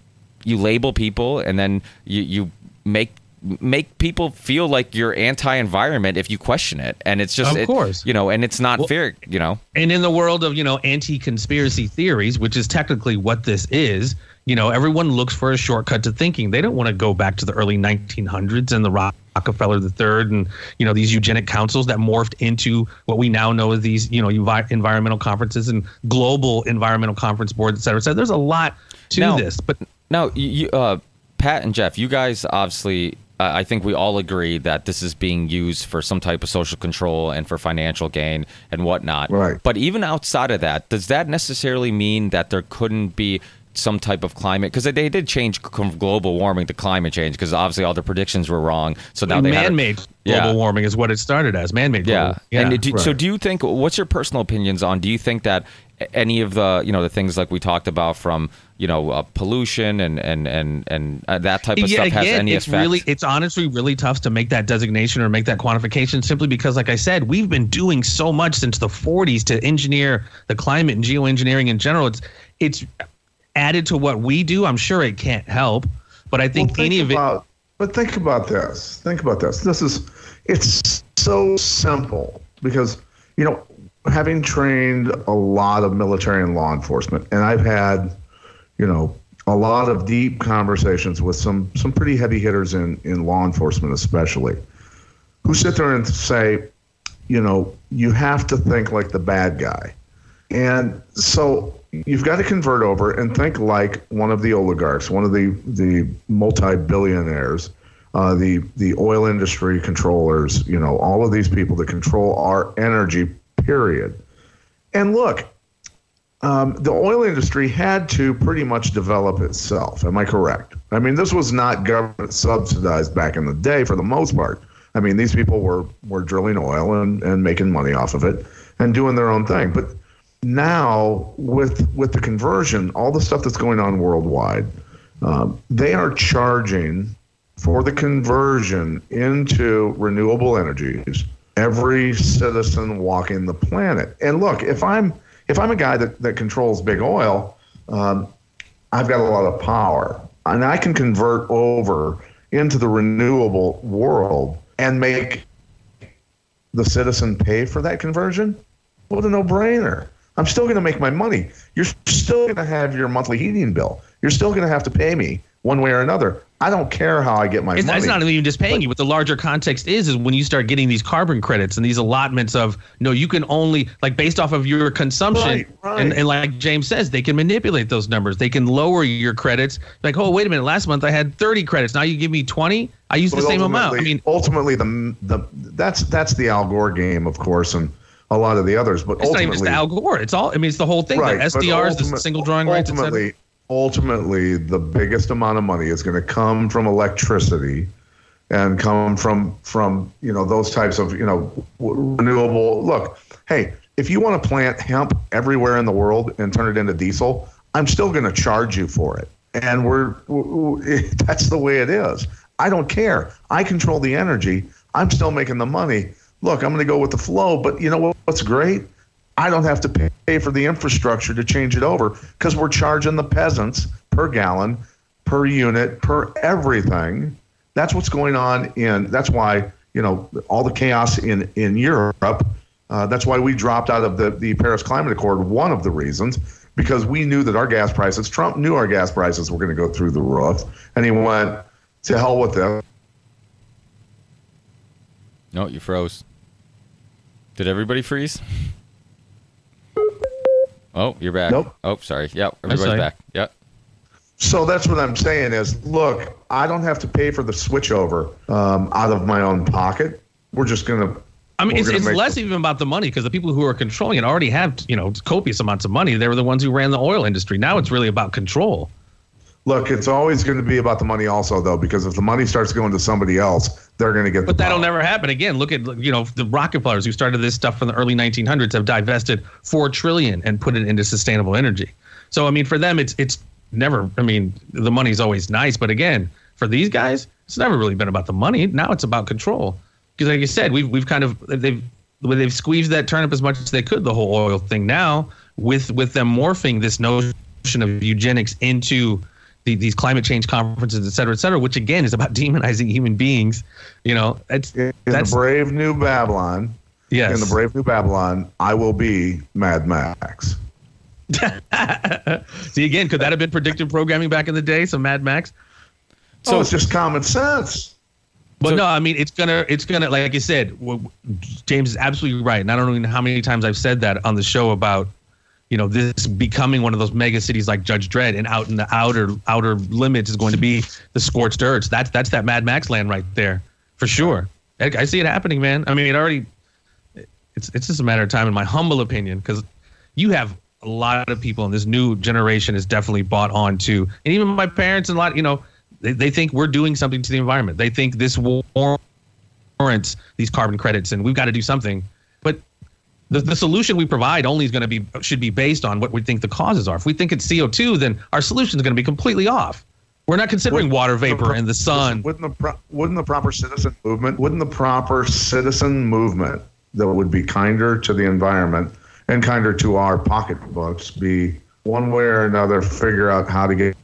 you label people and then you, you make make people feel like you're anti-environment if you question it. And it's just, of it, course, you know, and it's not well, fair, you know, and in the world of, you know, anti-conspiracy theories, which is technically what this is, you know, everyone looks for a shortcut to thinking. They don't want to go back to the early nineteen hundreds and the Rockefeller the third and, you know, these eugenic councils that morphed into what we now know as these, you know, environmental conferences and global environmental conference boards, et cetera, et cetera. There's a lot to now, this, but now you, uh, Pat and Jeff, you guys obviously, I think we all agree that this is being used for some type of social control and for financial gain and whatnot. Right. But even outside of that, does that necessarily mean that there couldn't be some type of climate? Because they did change global warming to climate change because obviously all the predictions were wrong. So now they man-made had a, global yeah. warming is what it started as. Man-made. Yeah. Global. Yeah. And do, right. So do you think? What's your personal opinions on? Do you think that any of the you know the things like we talked about from you know uh, pollution and and and and uh, that type of yeah, stuff has again, any it's effect? Really, it's honestly really tough to make that designation or make that quantification simply because, like I said, we've been doing so much since the forties to engineer the climate and geoengineering in general. It's it's added to what we do. I'm sure it can't help, but I think, well, think any about, of it. But think about this. Think about this. This is it's so simple because you know. Having trained a lot of military and law enforcement, and I've had, you know, a lot of deep conversations with some some pretty heavy hitters in, in law enforcement especially, who sit there and say, you know, you have to think like the bad guy. And so you've got to convert over and think like one of the oligarchs, one of the, the multi-billionaires, Uh, the, the oil industry controllers, you know, all of these people that control our energy, period. And look, um, the oil industry had to pretty much develop itself. Am I correct? I mean, this was not government subsidized back in the day for the most part. I mean, these people were, were drilling oil and, and making money off of it and doing their own thing. But now with, with the conversion, all the stuff that's going on worldwide, um, they are charging for the conversion into renewable energies, every citizen walking the planet. And look, if I'm if I'm a guy that, that controls big oil, um, I've got a lot of power, and I can convert over into the renewable world and make the citizen pay for that conversion. What a no-brainer. I'm still going to make my money. You're still going to have your monthly heating bill. You're still going to have to pay me one way or another. I don't care how I get my it's, money. It's not even just paying but, you. What the larger context is, is when you start getting these carbon credits and these allotments of, no, you can only, like based off of your consumption. Right, right. And, and like James says, they can manipulate those numbers. They can lower your credits. Like, oh, wait a minute. Last month I had thirty credits. Now you give me twenty. I use the same amount. I mean, ultimately, the the that's that's the Al Gore game, of course, and a lot of the others. But it's not even just Al Gore. It's all, I mean, it's the whole thing. Right, the S D Rs, the single drawing rights, et cetera. Ultimately, the biggest amount of money is going to come from electricity and come from, from you know, those types of, you know, renewable. Look, hey, if you want to plant hemp everywhere in the world and turn it into diesel, I'm still going to charge you for it. And we're, we're that's the way it is. I don't care. I control the energy. I'm still making the money. Look, I'm going to go with the flow. But you know what, what's great? I don't have to pay for the infrastructure to change it over because we're charging the peasants per gallon, per unit, per everything. That's what's going on in. That's why, you know, all the chaos in, in Europe. Uh, that's why we dropped out of the, the Paris Climate Accord. One of the reasons, because we knew that our gas prices, Trump knew our gas prices were going to go through the roof. And he went, to hell with them. No, you froze. Did everybody freeze? Oh, you're back. Nope. Oh, sorry. Yep. Everybody's back. Yep. So that's what I'm saying is, look, I don't have to pay for the switchover um, out of my own pocket. We're just going to I mean, it's, it's less even about the money, because the people who are controlling it already have, you know, copious amounts of money. They were the ones who ran the oil industry. Now it's really about control. Look, it's always going to be about the money also, though, because if the money starts going to somebody else, they're going to get the But that'll power. never happen again. Look at, you know, the Rockefellers who started this stuff from the early nineteen hundreds have divested four trillion dollars and put it into sustainable energy. So, I mean, for them, it's it's never – I mean, the money's always nice. But again, for these guys, it's never really been about the money. Now it's about control. Because like you said, we've, we've kind of – they've they've squeezed that turnip as much as they could, the whole oil thing now, with, with them morphing this notion of eugenics into – these climate change conferences, et cetera, et cetera, which, again, is about demonizing human beings. You know, it's in that's, the brave new Babylon. Yes. In the brave new Babylon, I will be Mad Max. See, again, could that have been predictive programming back in the day? Some Mad Max. So oh, it's just common sense. But so, no, I mean, it's going to it's going to like you said, James is absolutely right. And I don't know how many times I've said that on the show about, you know, this becoming one of those mega cities like Judge Dredd, and out in the outer outer limits is going to be the scorched earth. That's that's that Mad Max land right there for sure. I, I see it happening, man. I mean, it already it's it's just a matter of time, in my humble opinion, because you have a lot of people, and this new generation is definitely bought on to. And even my parents and a lot, you know, they, they think we're doing something to the environment. They think this warrants these carbon credits, and we've got to do something. But The, the solution we provide only is going to be should be based on what we think the causes are. If we think it's C O two, then our solution is going to be completely off. We're not considering wouldn't water vapor the pro- and the sun. Wouldn't the pro- wouldn't the proper citizen movement? Wouldn't the proper citizen movement that would be kinder to the environment and kinder to our pocketbooks be one way or another figure out how to get?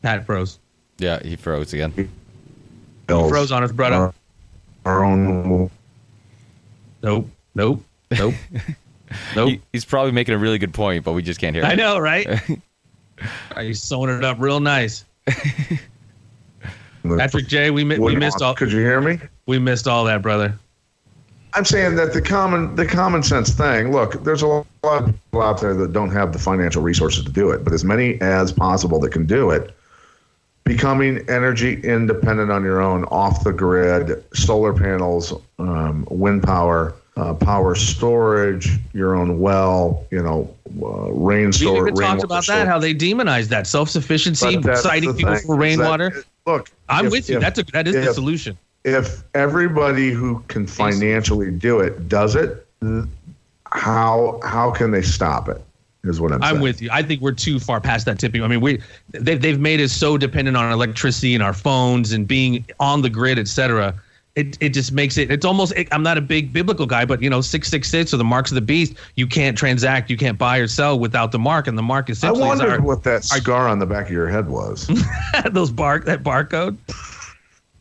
Pat froze. Yeah, he froze again. He froze on us, brother. Our, our own. Nope, nope, nope, nope. He, he's probably making a really good point, but we just can't hear it. I know, right? He's sewing it up real nice. Patrick J, we, we missed all. Could you hear me? We missed all that, brother. I'm saying that the common the common sense thing. Look, there's a lot of people out there that don't have the financial resources to do it, but as many as possible that can do it. Becoming energy independent on your own, off the grid, solar panels, um, wind power, uh, power storage, your own well, you know, uh, rain storage. We even talked about storage. That, how they demonize that self-sufficiency, citing people for rainwater. That, look, I'm if, with you. If, That's a, that is if, the solution. If everybody who can financially do it does it, how how can they stop it? Is what I'm, I'm with you. I think we're too far past that tipping. I mean, we they, they've made us so dependent on electricity and our phones and being on the grid, et cetera. It it just makes it. It's almost. It, I'm not a big biblical guy, but you know, six six six or the marks of the beast. You can't transact. You can't buy or sell without the mark, and the mark is. I wondered our, what that scar our, on the back of your head was. Those bark that barcode.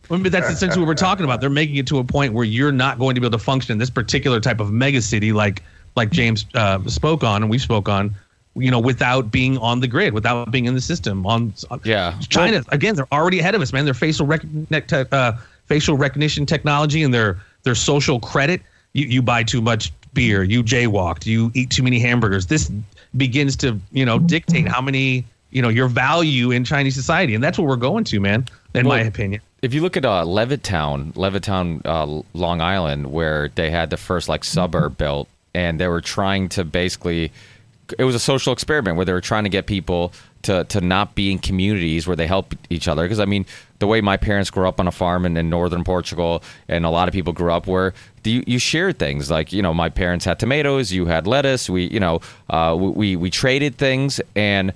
I mean, that's essentially what we're talking about. They're making it to a point where you're not going to be able to function in this particular type of mega city, like. Like James uh, spoke on, and we spoke on, you know, without being on the grid, without being in the system. On yeah, China again, they're already ahead of us, man. Their facial rec- te- uh, facial recognition technology and their their social credit. You you buy too much beer, you jaywalked, you eat too many hamburgers. This begins to you know dictate how many you know your value in Chinese society, and that's what we're going to, man. In well, my opinion. If you look at uh, Levittown, Levittown, uh, Long Island, where they had the first like suburb built. And they were trying to basically, it was a social experiment where they were trying to get people to, to not be in communities where they help each other. Because, I mean, the way my parents grew up on a farm in, in northern Portugal, and a lot of people grew up where you, you shared things. Like, you know, my parents had tomatoes, you had lettuce, we, you know, uh, we, we traded things. And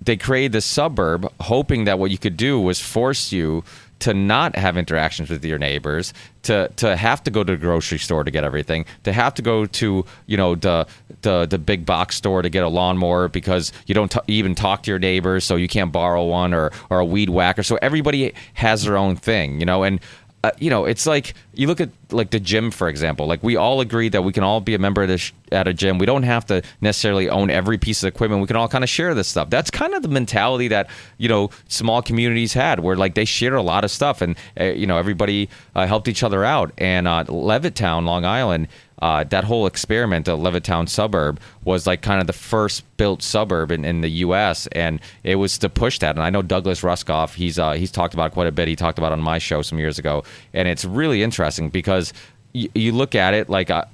they created this suburb hoping that what you could do was force you to not have interactions with your neighbors, to to have to go to the grocery store to get everything, to have to go to you know the the, the big box store to get a lawnmower because you don't t- even talk to your neighbors, so you can't borrow one or or a weed whacker. So everybody has their own thing, you know. And uh, you know it's like you look at like the gym, for example. Like we all agree that we can all be a member at a, sh- at a gym. We don't have to necessarily own every piece of equipment. We can all kind of share this stuff. That's kind of the mentality that, you know, small communities had, where like they shared a lot of stuff and, uh, you know, everybody uh, helped each other out. And uh, Levittown, Long Island, Uh, that whole experiment, the Levittown suburb, was like kind of the first built suburb in, in the U S, and it was to push that. And I know Douglas Rushkoff, he's uh, he's talked about it quite a bit. He talked about it on my show some years ago, and it's really interesting because y- you look at it like a,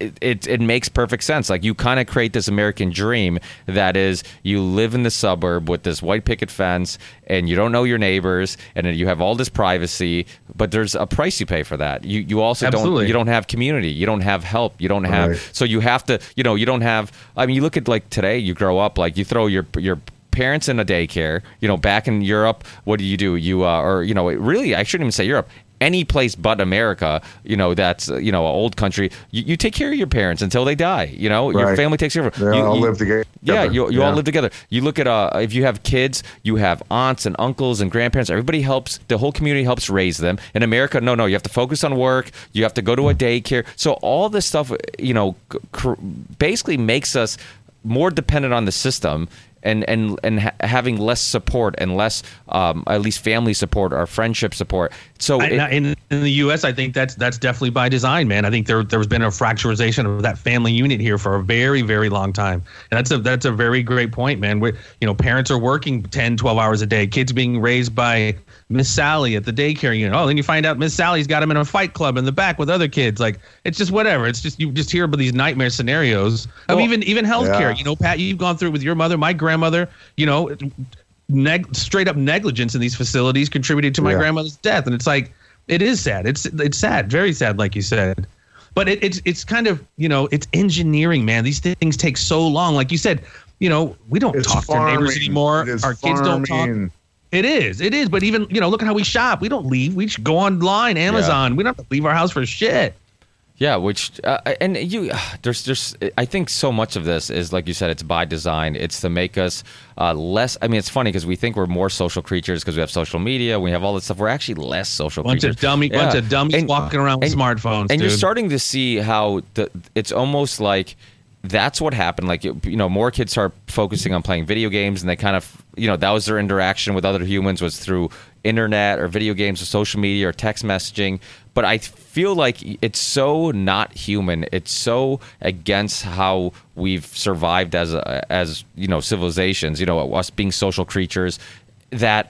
It, it it makes perfect sense. Like, you kind of create this American dream that is, you live in the suburb with this white picket fence and you don't know your neighbors and you have all this privacy, but there's a price you pay for that. You you also Absolutely. don't you don't have community, you don't have help, you don't have right. so you have to you know you don't have. I mean, you look at like today, you grow up like you throw your your. parents in a daycare, you know, back in Europe, what do you do? You uh, or you know, really, I shouldn't even say Europe. Any place but America, you know, that's, you know, an old country. You, you take care of your parents until they die. You know, right. Your family takes care of them. You all you, live together. Yeah, you, you yeah. all live together. You look at uh, if you have kids, you have aunts and uncles and grandparents. Everybody helps. The whole community helps raise them. In America, no, no, you have to focus on work. You have to go to a daycare. So all this stuff, you know, cr- basically makes us more dependent on the system. And and and ha- having less support and less, um, at least family support or friendship support. So it, I, in in the U S, I think that's that's definitely by design, man. I think there there's been a fracturization of that family unit here for a very, very long time. And that's a that's a very great point, man. Where, you know, parents are working ten, twelve hours a day. Kids being raised by Miss Sally at the daycare unit. Oh, then you find out Miss Sally's got him in a fight club in the back with other kids. Like, it's just whatever. It's just, you just hear about these nightmare scenarios of well, even even healthcare. Yeah. You know, Pat, you've gone through with your mother, my grandmother, you know, neg- straight up negligence in these facilities contributed to my yeah. grandmother's death. And it's like, it is sad. It's it's sad, very sad, like you said. But it, it's it's kind of, you know, it's engineering, man. These things take so long. Like you said, you know, we don't it's talk farming. to neighbors anymore. It's Our farming. kids don't talk. It is. It is. But even, you know, look at how we shop. We don't leave. We just go online, Amazon. Yeah. We don't have to leave our house for shit. Yeah, which uh, and you uh, there's there's I think so much of this is, like you said, it's by design. It's to make us uh, less. I mean, it's funny because we think we're more social creatures because we have social media. We have all this stuff. We're actually less social bunch creatures. Bunch of dummy, yeah. bunch of dummies and, walking around with and, smartphones. And dude. You're starting to see how the, it's almost like. That's what happened. Like, you know, more kids start focusing on playing video games, and they kind of, you know, that was their interaction with other humans was through internet or video games or social media or text messaging. But I feel like it's so not human. It's so against how we've survived as a, as you know, civilizations. You know, us being social creatures. That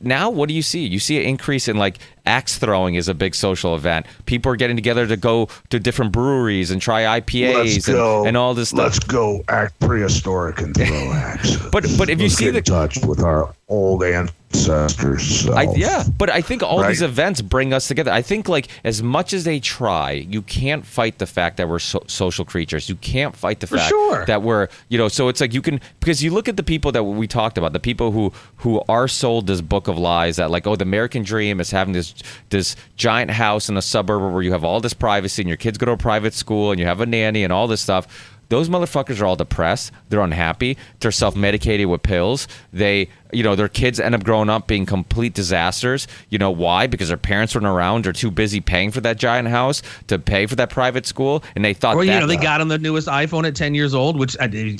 now, what do you see? You see an increase in like. Axe throwing is a big social event. People are getting together to go to different breweries and try I P As and, and all this stuff. Let's go act prehistoric and throw axes. But but if let's you see get the in touch with our old ancestors. I, yeah, but I think all right? these events bring us together. I think like as much as they try, you can't fight the fact that we're so, social creatures. You can't fight the For fact sure. that we're you know. So it's like you can because you look at the people that we talked about, the people who who are sold this book of lies that like, oh, the American dream is having this. this giant house in a suburb where you have all this privacy and your kids go to a private school and you have a nanny and all this stuff. Those motherfuckers are all depressed. They're unhappy. They're self-medicated with pills. They, you know, their kids end up growing up being complete disasters. You know why? Because their parents weren't around. They're too busy paying for that giant house to pay for that private school. And they thought well, that. Well, you know, they got them the newest iPhone at ten years old, which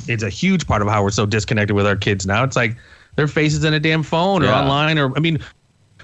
is a huge part of how we're so disconnected with our kids now. It's like their face is in a damn phone or yeah. online or, I mean,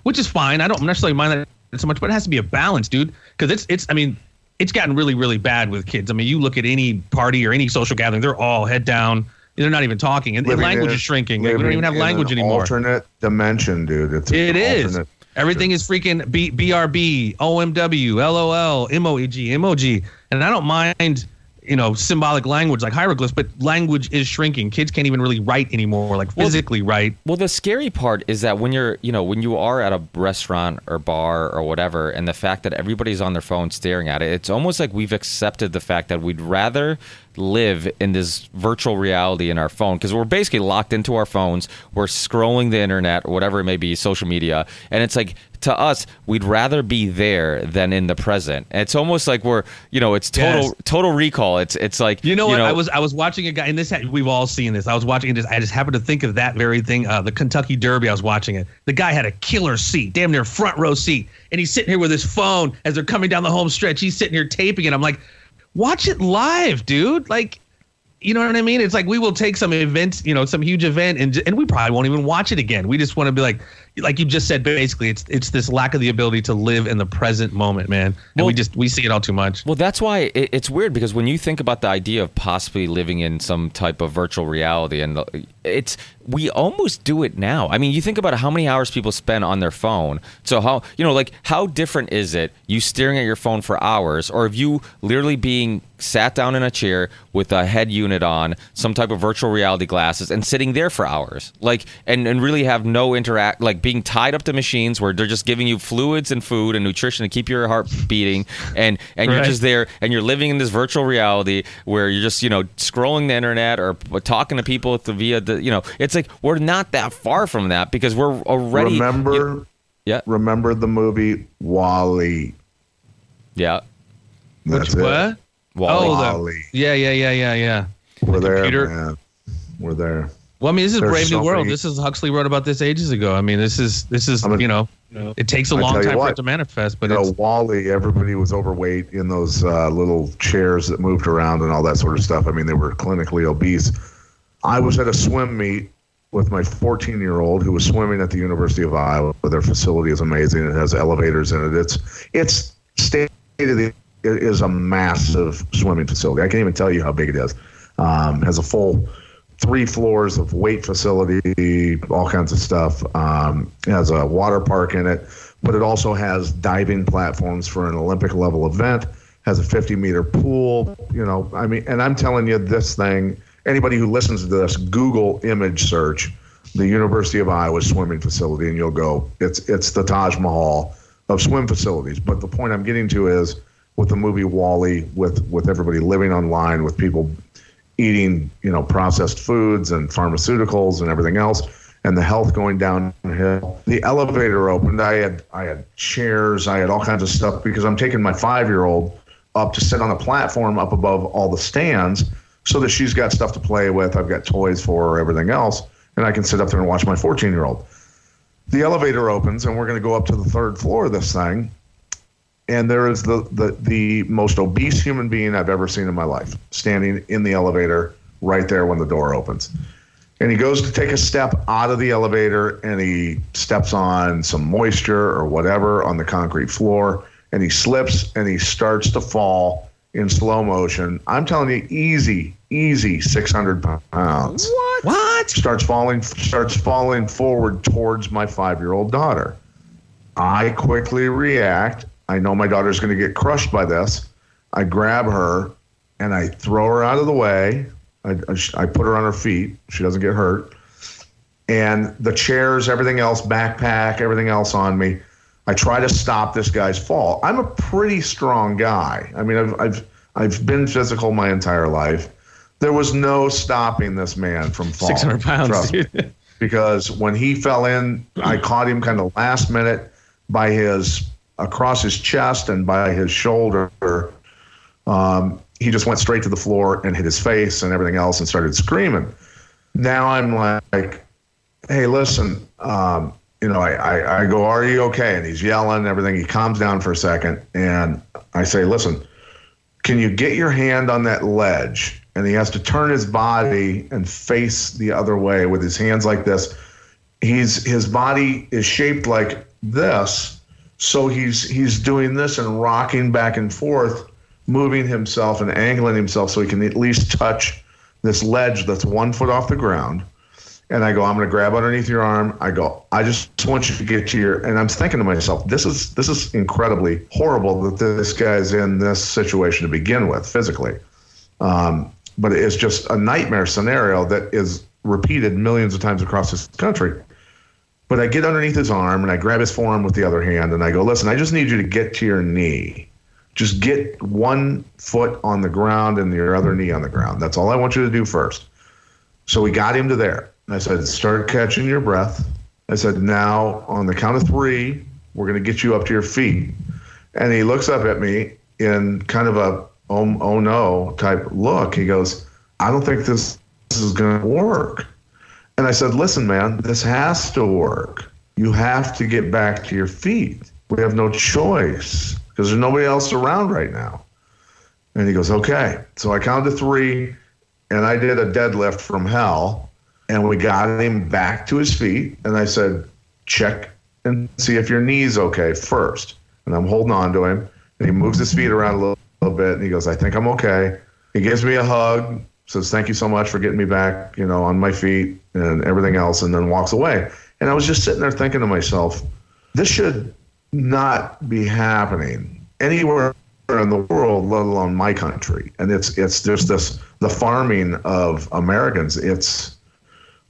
which is fine. I don't necessarily mind that so much, but it has to be a balance, dude. Because it's, it's. I mean, it's gotten really, really bad with kids. I mean, you look at any party or any social gathering, they're all head down. They're not even talking. And living language in, is shrinking. Like, we don't even have language an anymore. Alternate dimension, dude. It's it is. Everything is freaking B, BRB, O M W, LOL, M O E G, emoji. And I don't mind, you know, symbolic language like hieroglyphs, but language is shrinking. Kids can't even really write anymore, like physically write. Well, the scary part is that when you're, you know, when you are at a restaurant or bar or whatever, and the fact that everybody's on their phone staring at it, it's almost like we've accepted the fact that we'd rather live in this virtual reality in our phone because we're basically locked into our phones. We're scrolling the internet or whatever it may be, social media. And it's like, to us, we'd rather be there than in the present. And it's almost like we're, you know, it's total yes. total recall. It's it's like, you know what? You know, I was I was watching a guy, and this we've all seen this. I was watching this. I just happened to think of that very thing. Uh, the Kentucky Derby. I was watching it. The guy had a killer seat, damn near front row seat, and he's sitting here with his phone as they're coming down the home stretch. He's sitting here taping it. I'm like, watch it live, dude. Like, you know what I mean? It's like we will take some event, you know, some huge event, and and we probably won't even watch it again. We just want to be like. like you just said, basically, it's it's this lack of the ability to live in the present moment, man. And well, we just we see it all too much. Well, that's why it, it's weird, because when you think about the idea of possibly living in some type of virtual reality, and the, it's we almost do it now. I mean, you think about how many hours people spend on their phone. So how you know, like how different is it you staring at your phone for hours, or if you literally being sat down in a chair with a head unit on, some type of virtual reality glasses, and sitting there for hours, like and, and really have no interact, like being tied up to machines where they're just giving you fluids and food and nutrition to keep your heart beating, and and right. you're just there and you're living in this virtual reality where you're just you know scrolling the internet or talking to people through, via the you know it's like we're not that far from that because we're already remember you know, yeah remember the movie WALL-E. yeah that's Which, it what? Wally. Oh, Wally. The, yeah, yeah, yeah, yeah, yeah. We're the there, computer. man. We're there. Well, I mean, this is There's Brave so New World. Many... This is Huxley wrote about this ages ago. I mean, this is this is I mean, you know, it takes a I long time what, for it to manifest. But you know, Wally, everybody was overweight in those uh, little chairs that moved around and all that sort of stuff. I mean, they were clinically obese. I was at a swim meet with my fourteen-year-old who was swimming at the University of Iowa. Their facility is amazing. It has elevators in it. It's it's state of the It is a massive swimming facility. I can't even tell you how big it is. Um, has a full three floors of weight facility, all kinds of stuff. Um, it has a water park in it, but it also has diving platforms for an Olympic level event. Has a fifty meter pool. You know, I mean, and I'm telling you, this thing. Anybody who listens to this, Google image search the University of Iowa swimming facility, and you'll go. It's it's the Taj Mahal of swim facilities. But the point I'm getting to is, with the movie WALL-E, with, with everybody living online, with people eating, you know, processed foods and pharmaceuticals and everything else, and the health going downhill. The elevator opened. I had I had chairs. I had all kinds of stuff because I'm taking my five-year-old up to sit on a platform up above all the stands so that she's got stuff to play with. I've got toys for her, everything else, and I can sit up there and watch my fourteen-year-old. The elevator opens, and we're going to go up to the third floor of this thing. And there is the, the, the most obese human being I've ever seen in my life, standing in the elevator right there when the door opens. And he goes to take a step out of the elevator, and he steps on some moisture or whatever on the concrete floor, and he slips, and he starts to fall in slow motion. I'm telling you, easy, easy six hundred pounds. What? What? Starts falling, starts falling forward towards my five-year-old daughter. I quickly react. I know my daughter's going to get crushed by this. I grab her, and I throw her out of the way. I, I, I put her on her feet. She doesn't get hurt. And the chairs, everything else, backpack, everything else on me. I try to stop this guy's fall. I'm a pretty strong guy. I mean, I've I've I've been physical my entire life. There was no stopping this man from falling. six hundred pounds, trust me. Because when he fell in, I caught him kind of last minute by his... across his chest and by his shoulder. Um, he just went straight to the floor and hit his face and everything else and started screaming. Now I'm like, hey, listen, um, you know, I, I, I go, are you okay? And he's yelling and everything. He calms down for a second. And I say, listen, can you get your hand on that ledge? And he has to turn his body and face the other way with his hands like this. He's, his body is shaped like this. So he's he's doing this and rocking back and forth, moving himself and angling himself so he can at least touch this ledge that's one foot off the ground. And I go, I'm going to grab underneath your arm. I go, I just want you to get to your – and I'm thinking to myself, this is this is incredibly horrible that this guy's in this situation to begin with physically. Um, but it's just a nightmare scenario that is repeated millions of times across this country. But I get underneath his arm, and I grab his forearm with the other hand, and I go, listen, I just need you to get to your knee. Just get one foot on the ground and your other knee on the ground. That's all I want you to do first. So we got him to there. And I said, start catching your breath. I said, now on the count of three, we're going to get you up to your feet. And he looks up at me in kind of a oh, oh no type look. He goes, I don't think this, this is going to work. And I said, listen, man, this has to work. You have to get back to your feet. We have no choice because there's nobody else around right now. And he goes, okay. So I counted to three, and I did a deadlift from hell, and we got him back to his feet. And I said, check and see if your knee's okay first. And I'm holding on to him, and he moves his feet around a little, little bit, and he goes, I think I'm okay. He gives me a hug, says, thank you so much for getting me back, you know, on my feet and everything else, and then walks away. And I was just sitting there thinking to myself, this should not be happening anywhere in the world, let alone my country. And it's it's just this, the farming of Americans. It's,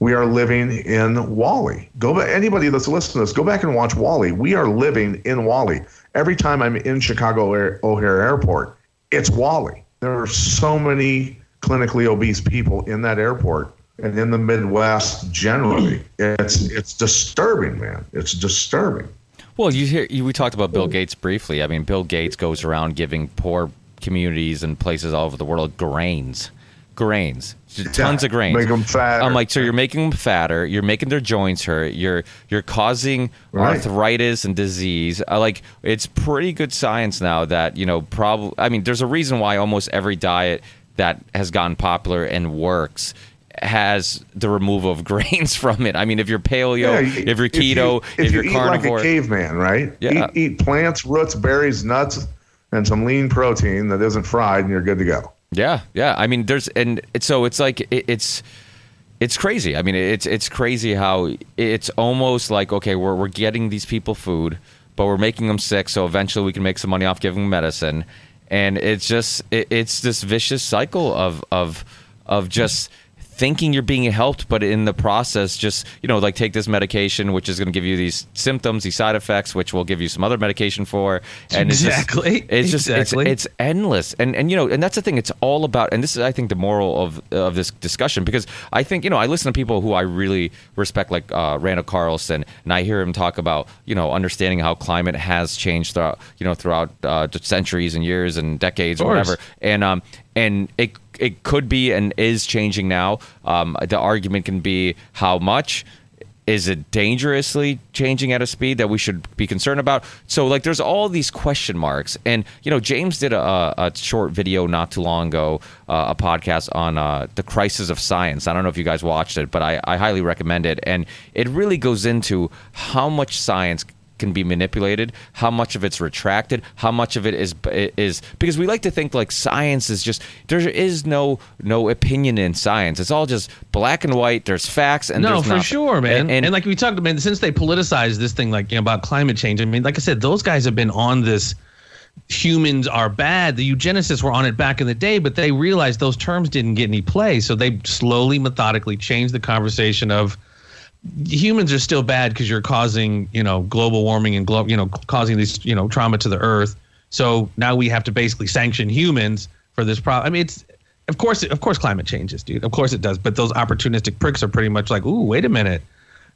we are living in WALL-E. Go back, anybody that's listening to this, go back and watch WALL-E. We are living in WALL-E. Every time I'm in Chicago Air, O'Hare Airport, it's WALL-E. There are so many clinically obese people in that airport and in the Midwest generally. It's it's disturbing, man. It's disturbing. Well, you hear you, we talked about Bill Gates briefly. I mean, Bill Gates goes around giving poor communities and places all over the world grains. Grains, tons yeah, of grains. Make them fatter. I'm like, so you're making them fatter. You're making their joints hurt. You're you're causing right. arthritis and disease. I like, it's pretty good science now that, you know, probably. I mean, there's a reason why almost every diet that has gotten popular and works has the removal of grains from it. I mean, if you're paleo, yeah, if you're keto, if, you, if, if you're you carnivore, eat like a caveman, right? Yeah. Eat, eat plants, roots, berries, nuts, and some lean protein that isn't fried, and you're good to go. Yeah, yeah. I mean, there's, and so it's like, it, it's, it's crazy. I mean, it's, it's crazy how it's almost like, okay, we're, we're getting these people food, but we're making them sick. So eventually we can make some money off giving them medicine. And it's just, it, it's this vicious cycle of, of, of just thinking you're being helped, but in the process, just, you know, like, take this medication, which is going to give you these symptoms, these side effects, which will give you some other medication for. And exactly. It's just, it's, exactly. just it's, it's endless. And, and, you know, and that's the thing, it's all about, and this is, I think, the moral of, of this discussion, because I think, you know, I listen to people who I really respect, like uh, Randall Carlson, and I hear him talk about, you know, understanding how climate has changed throughout, you know, throughout uh, centuries and years and decades or whatever. And, um, and it, It could be and is changing now. Um, the argument can be how much. Is it dangerously changing at a speed that we should be concerned about? So, like, there's all these question marks. And, you know, James did a, a short video not too long ago, uh, a podcast on uh, the crisis of science. I don't know if you guys watched it, but I, I highly recommend it. And it really goes into how much science can be manipulated, how much of it's retracted, how much of it is is because we like to think like science is just, there is no no opinion in science. It's all just black and white. There's facts and no, there's for nothing. Sure, man. And, and, and like we talked about, since they politicized this thing, like, you know, about climate change. I mean, like I said, those guys have been on this. Humans are bad. The eugenicists were on it back in the day, but they realized those terms didn't get any play, so they slowly, methodically changed the conversation of. Humans are still bad because you're causing, you know, global warming and glo- you know, causing these, you know, trauma to the earth. So now we have to basically sanction humans for this problem. I mean, it's of course, of course, climate changes, dude. Of course it does. But those opportunistic pricks are pretty much like, ooh, wait a minute.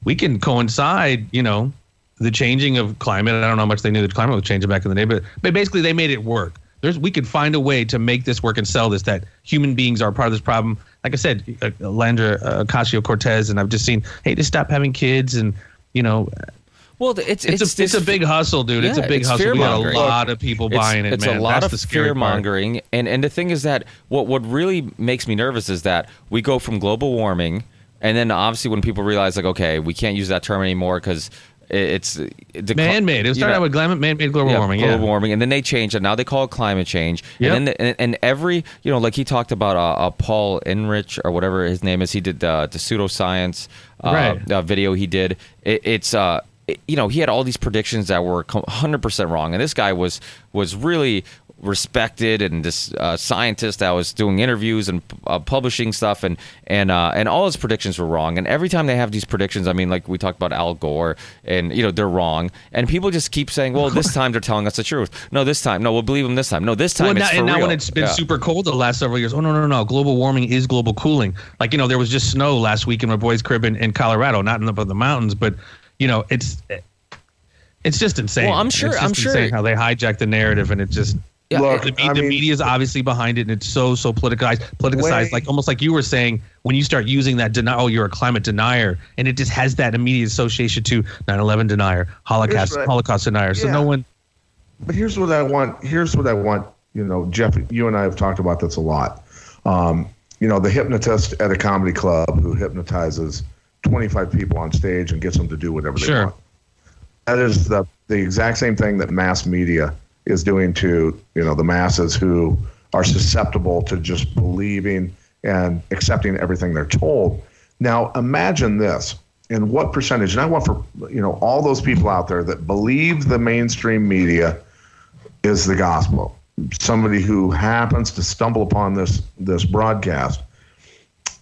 We can coincide, you know, the changing of climate. I don't know how much they knew the climate was changing back in the day, but, but basically they made it work. There's, we could find a way to make this work and sell this, that human beings are part of this problem. Like I said, Landra Ocasio-Cortez, and I've just seen, hey, just stop having kids and, you know. Well, it's it's, it's, a, it's a big hustle, dude. Yeah, it's a big it's hustle. We got a lot of people it's, buying it, it's man. It's a lot That's of fear-mongering. And, and the thing is that what, what really makes me nervous is that we go from global warming, and then obviously when people realize, like, okay, we can't use that term anymore because – It's the, man-made. It was started you know, out with climate, man-made global yeah, warming. Global yeah. warming, and then they changed it. Now they call it climate change. Yep. And then the, and, and every you know, like he talked about uh, uh, Paul Ehrlich or whatever his name is. He did uh, the pseudoscience uh, right. uh, video. He did it, it's uh, it, you know, he had all these predictions that were one hundred percent wrong, and this guy was was really. respected and this uh, scientist that was doing interviews and uh, publishing stuff and and uh, and all his predictions were wrong. And every time they have these predictions, I mean, like we talked about Al Gore, and you know they're wrong. And people just keep saying, well, this time they're telling us the truth. No, this time, no, we'll believe them this time. No, this time. Well, it's now, for and now real. When it's been yeah. super cold the last several years, oh no, no, no, no, global warming is global cooling. Like you know, there was just snow last week in my boy's crib in, in Colorado, not in the, the mountains, but you know, it's it's just insane. Well, I'm sure, it's just I'm sure how they hijack the narrative, and it just. Yeah, Look, the, the mean, media is obviously behind it, and it's so so politicized, politicized, way, like almost like you were saying. When you start using that denial, oh, you're a climate denier, and it just has that immediate association to nine eleven denier, Holocaust what, Holocaust denier. Yeah. So no one. But here's what I want. Here's what I want. You know, Jeff, you and I have talked about this a lot. Um, you know, the hypnotist at a comedy club who hypnotizes twenty-five people on stage and gets them to do whatever sure. they want. That is the, the exact same thing that mass media is doing to, you know, the masses who are susceptible to just believing and accepting everything they're told. Now, imagine this, and what percentage, and I want for, you know, all those people out there that believe the mainstream media is the gospel, somebody who happens to stumble upon this this broadcast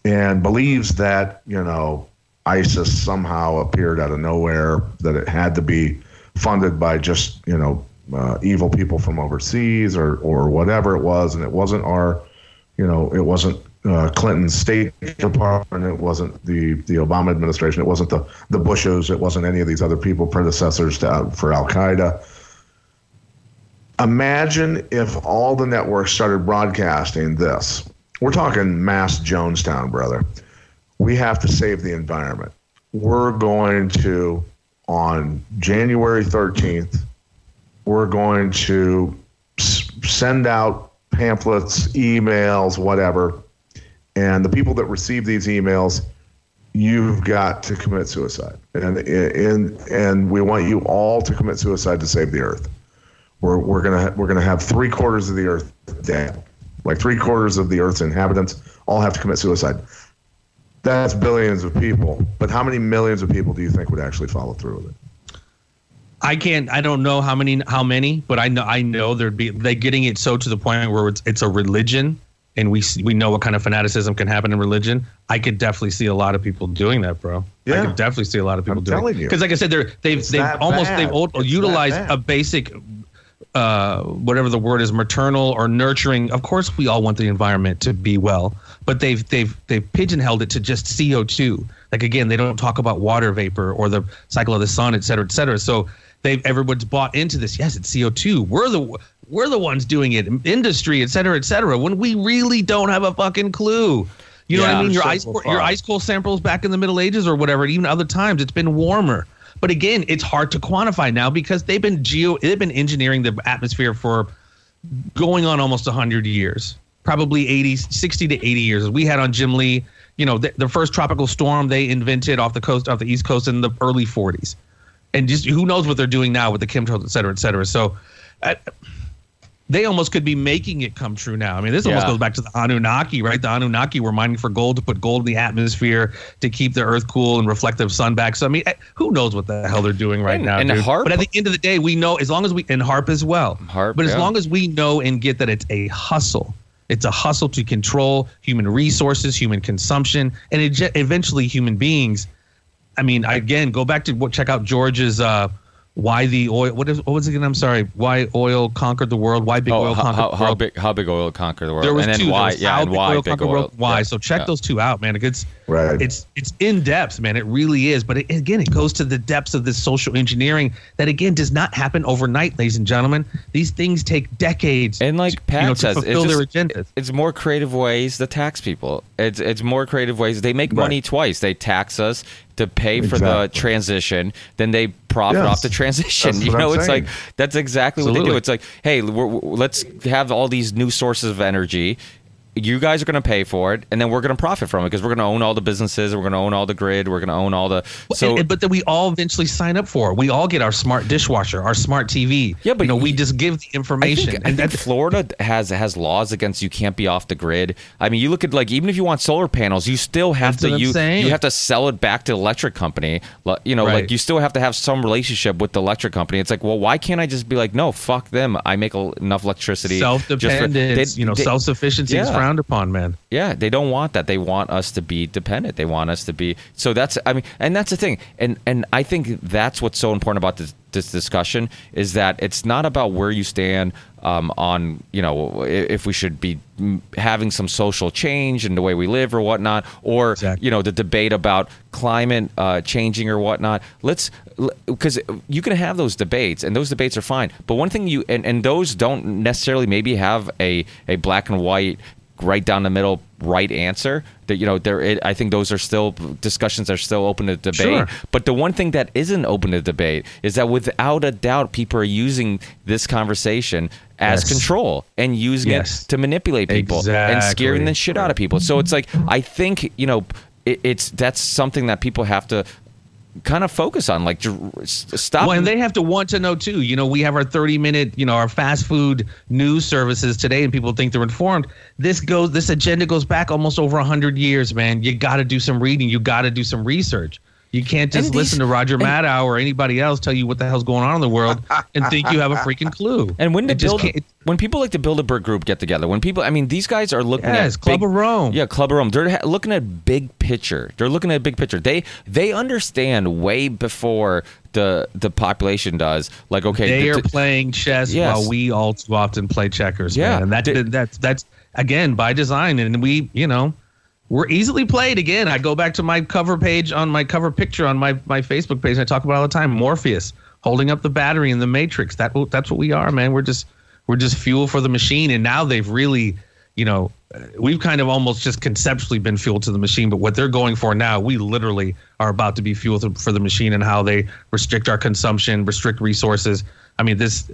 and believes that, you know, ISIS somehow appeared out of nowhere, that it had to be funded by just, you know, uh, evil people from overseas or or whatever it was, and it wasn't our, you know, it wasn't uh, Clinton's State Department, it wasn't the the Obama administration, it wasn't the the Bushes, it wasn't any of these other people, predecessors to uh, for Al Qaeda. Imagine if all the networks started broadcasting this. We're talking mass Jonestown, brother. We have to save the environment. We're going to, on January thirteenth, we're going to s- send out pamphlets, emails, whatever. And the people that receive these emails, you've got to commit suicide. And, and, and we want you all to commit suicide to save the earth. We're we're gonna we're gonna have three quarters of the earth dead, like three quarters of the earth's inhabitants all have to commit suicide. That's billions of people, but how many millions of people do you think would actually follow through with it? I can't. I don't know how many how many, but I know I know there'd be they're getting it so to the point where it's it's a religion, and we we know what kind of fanaticism can happen in religion. I could definitely see a lot of people doing that, bro. Yeah. I could definitely see a lot of people I'm doing. Telling you, because like I said, they're they've it's they've almost bad. they've old, utilized a basic. Uh, whatever the word is, maternal or nurturing. Of course, we all want the environment to be well, but they've they've they've pigeonholed it to just C O two. Like again, they don't talk about water vapor or the cycle of the sun, et cetera, et cetera. So they've everyone's bought into this. Yes, it's C O two. We're the we're the ones doing it, industry, et cetera, et cetera. When we really don't have a fucking clue. You know yeah, what I mean? Your ice your ice cold samples back in the Middle Ages or whatever, and even other times, it's been warmer. But again, it's hard to quantify now because they've been geo, they've been engineering the atmosphere for going on almost one hundred years, probably eighty, sixty to eighty years. We had on Jim Lee, you know, the, the first tropical storm they invented off the coast, off the East Coast in the early forties. And just who knows what they're doing now with the chemtrails, et cetera, et cetera. So uh, they almost could be making it come true now. I mean, this yeah. almost goes back to the Anunnaki, right? The Anunnaki were mining for gold to put gold in the atmosphere to keep the earth cool and reflective sun back. So, I mean, who knows what the hell they're doing right and, now, and dude. HAARP, but at the end of the day, we know as long as we – and HAARP as well. HAARP, but as yeah. long as we know and get that it's a hustle. It's a hustle to control human resources, human consumption, and it, eventually human beings. I mean, again, go back to what – check out George's uh, – why the oil? What is? What was it again? I'm sorry. Why oil conquered the world? Why big oh, oil? How, conquered how, the world? How big? How big oil conquered the world? There was and two. Then why? Yeah, and why? Oil big oil. World, why? Yeah. So check yeah. those two out, man. It's right. It's it's in depth, man. It really is. But it, again, it goes to the depths of this social engineering that again does not happen overnight, ladies and gentlemen. These things take decades. And like Pat you know, says, to fulfill it's, just, their agendas. It's more creative ways to tax people. It's it's more creative ways. They make right. money twice. They tax us to pay for exactly. the transition, then they profit yes. off the transition. You know, I'm it's saying. like that's exactly Absolutely. what they do. It's like, hey, we're, we're, let's have all these new sources of energy. You guys are going to pay for it, and then we're going to profit from it because we're going to own all the businesses, we're going to own all the grid, we're going to own all the. So, and, and, but then we all eventually sign up for it. We all get our smart dishwasher, our smart T V. Yeah, but you know, we just give the information. I think, and I think Florida has has laws against you can't be off the grid. I mean, you look at like even if you want solar panels, you still have to you you have to sell it back to the electric company. You know, right. like you still have to have some relationship with the electric company. It's like, well, why can't I just be like, no, fuck them. I make enough electricity. Self-dependence, you know, they, self-sufficiency yeah. is frowned upon, man. Yeah, they don't want that. They want us to be dependent. They want us to be. So that's, I mean, and that's the thing. And and I think that's what's so important about this, this discussion is that it's not about where you stand um, on, you know, if we should be having some social change in the way we live or whatnot, or, exactly. you know, the debate about climate uh, changing or whatnot. Let's, because you can have those debates and those debates are fine. But one thing you, and, and those don't necessarily maybe have a, a black and white right down the middle right answer that you know there it, I think those are still discussions are still open to debate sure. But the one thing that isn't open to debate is that without a doubt people are using this conversation as yes. control and using yes. it to manipulate people exactly. and scaring the shit out of people. So it's like I think you know it, it's that's something that people have to kind of focus on, like, stop. Well, and they have to want to know too. You know, we have our thirty minute, you know, our fast food news services today, and people think they're informed. This goes, this agenda goes back almost over a hundred years, man. You got to do some reading. You got to do some research. You can't just these, listen to Roger Maddow or anybody else tell you what the hell's going on in the world and think you have a freaking clue. And when to build, when people like the Bilderberg Group get together, when people, I mean, these guys are looking yes, at Club big, of Rome. Yeah, Club of Rome. They're looking at big picture. They're looking at big picture. They they understand way before the the population does. Like, okay, they the, are playing chess yes. while we all too often play checkers. Yeah, man. and that, they, that's that's again by design. And we, you know. We're easily played again. I go back to my cover page on my cover picture on my, my Facebook page. And I talk about it all the time. Morpheus holding up the battery in the Matrix. That that's what we are, man. We're just we're just fuel for the machine. And now they've really, you know, we've kind of almost just conceptually been fuel to the machine. But what they're going for now, we literally are about to be fuel for the machine, and how they restrict our consumption, restrict resources. I mean, this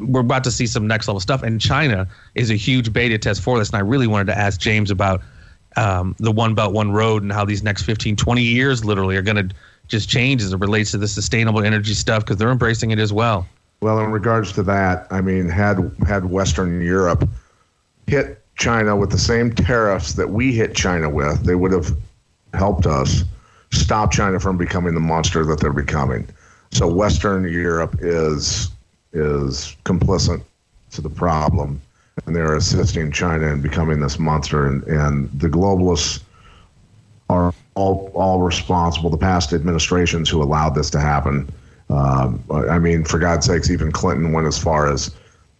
we're about to see some next level stuff. And China is a huge beta test for this. And I really wanted to ask James about. Um, the One Belt, One Road, and how these next fifteen, twenty years literally are going to just change as it relates to the sustainable energy stuff, because they're embracing it as well. Well, in regards to that, I mean, had had Western Europe hit China with the same tariffs that we hit China with, they would have helped us stop China from becoming the monster that they're becoming. So Western Europe is is complicit to the problem. And they're assisting China in becoming this monster. And, and the globalists are all all responsible. The past administrations who allowed this to happen. Um, I mean, for God's sakes, even Clinton went as far as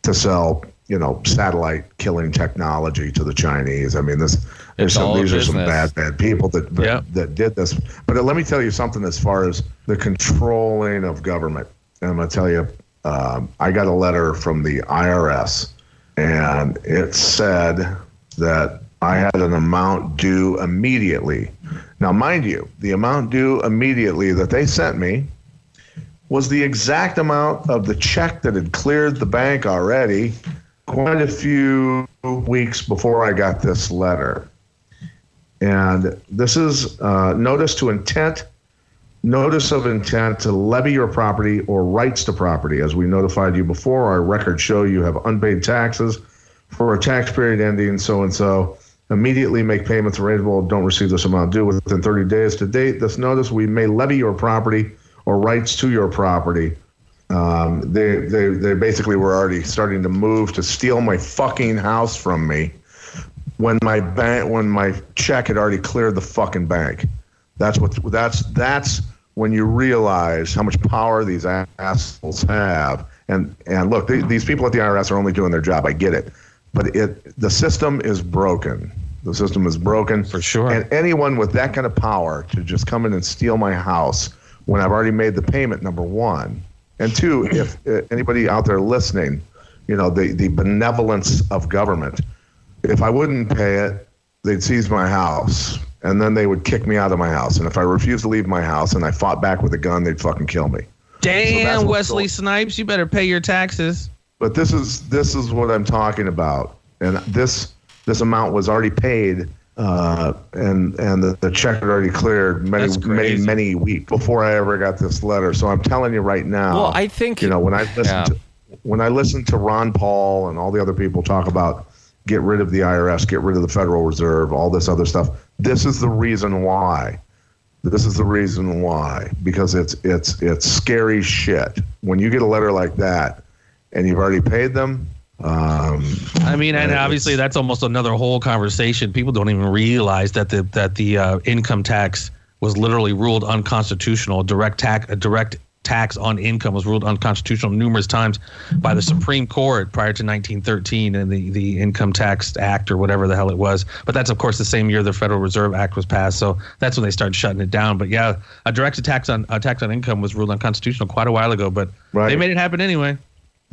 to sell, you know, satellite killing technology to the Chinese. I mean, this there's some, these business. are some bad, bad people that yep. that did this. But let me tell you something as far as the controlling of government. And I'm going to tell you, um, I got a letter from the I R S. And it said that I had an amount due immediately. Now, mind you, the amount due immediately that they sent me was the exact amount of the check that had cleared the bank already quite a few weeks before I got this letter. And this is uh, notice to intent, notice of intent to levy your property or rights to property. As we notified you before, our records show you have unpaid taxes for a tax period ending so-and-so. Immediately make payments rateable. Don't receive this amount due within thirty days. To date this notice, we may levy your property or rights to your property. Um, they, they, they basically were already starting to move to steal my fucking house from me when my bank, when my check had already cleared the fucking bank. That's what, that's, that's, when you realize how much power these assholes have. And and look, th- these people at the I R S are only doing their job. I get it. But it the system is broken. The system is broken. For sure. And anyone with that kind of power to just come in and steal my house when I've already made the payment, number one. And two, if uh, anybody out there listening, you know, the, the benevolence of government, if I wouldn't pay it, they'd seize my house. And then they would kick me out of my house. And if I refused to leave my house and I fought back with a gun, they'd fucking kill me. Damn, so Wesley Snipes, you better pay your taxes. But this is this is what I'm talking about. And this this amount was already paid, uh, and and the, the check had already cleared many many many weeks before I ever got this letter. So I'm telling you right now. Well, I think you know when I listen yeah. to when I listen to Ron Paul and all the other people talk about get rid of the I R S, get rid of the Federal Reserve, all this other stuff. This is the reason why. This is the reason why, because it's it's it's scary shit. When you get a letter like that, and you've already paid them. Um, I mean, and obviously that's almost another whole conversation. People don't even realize that the that the uh, income tax was literally ruled unconstitutional. Direct tax, a direct tax on income was ruled unconstitutional numerous times by the Supreme Court prior to nineteen thirteen and the, the Income Tax Act or whatever the hell it was. But that's, of course, the same year the Federal Reserve Act was passed. So that's when they started shutting it down. But yeah, a direct tax on a tax on income was ruled unconstitutional quite a while ago, but right. They made it happen anyway.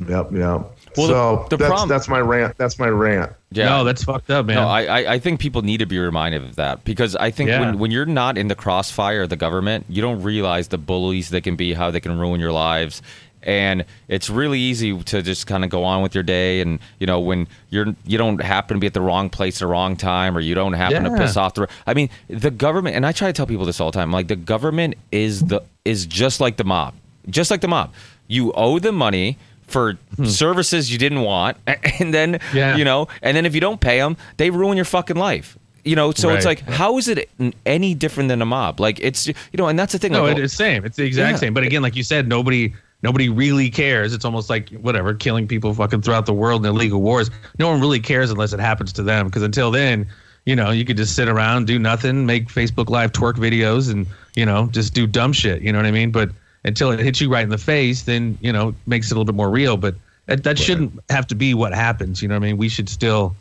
Yep, yeah. Well, so the, the that's, problem. that's my rant. That's my rant. Yeah. No, that's fucked up, man. No, I, I think people need to be reminded of that, because I think yeah. when, when you're not in the crossfire of the government, you don't realize the bullies they can be, how they can ruin your lives. And it's really easy to just kind of go on with your day. And, you know, when you're, you don't happen to be at the wrong place at the wrong time, or you don't happen yeah. to piss off the, I mean, the government, and I try to tell people this all the time, like the government is the, is just like the mob, just like the mob. You owe them money for hmm. services you didn't want. And then, yeah. you know, and then if you don't pay them, they ruin your fucking life. You know, so right. it's like, how is it any different than a mob? Like it's, you know, and that's the thing. No, like, it's the same. It's the exact yeah. same. But again, like you said, nobody... Nobody really cares. It's almost like, whatever, killing people fucking throughout the world in illegal wars. No one really cares unless it happens to them. Because until then, you know, you could just sit around, do nothing, make Facebook Live twerk videos and, you know, just do dumb shit. You know what I mean? But until it hits you right in the face, then, you know, it makes it a little bit more real. But that, that right. shouldn't have to be what happens. You know what I mean? We should still...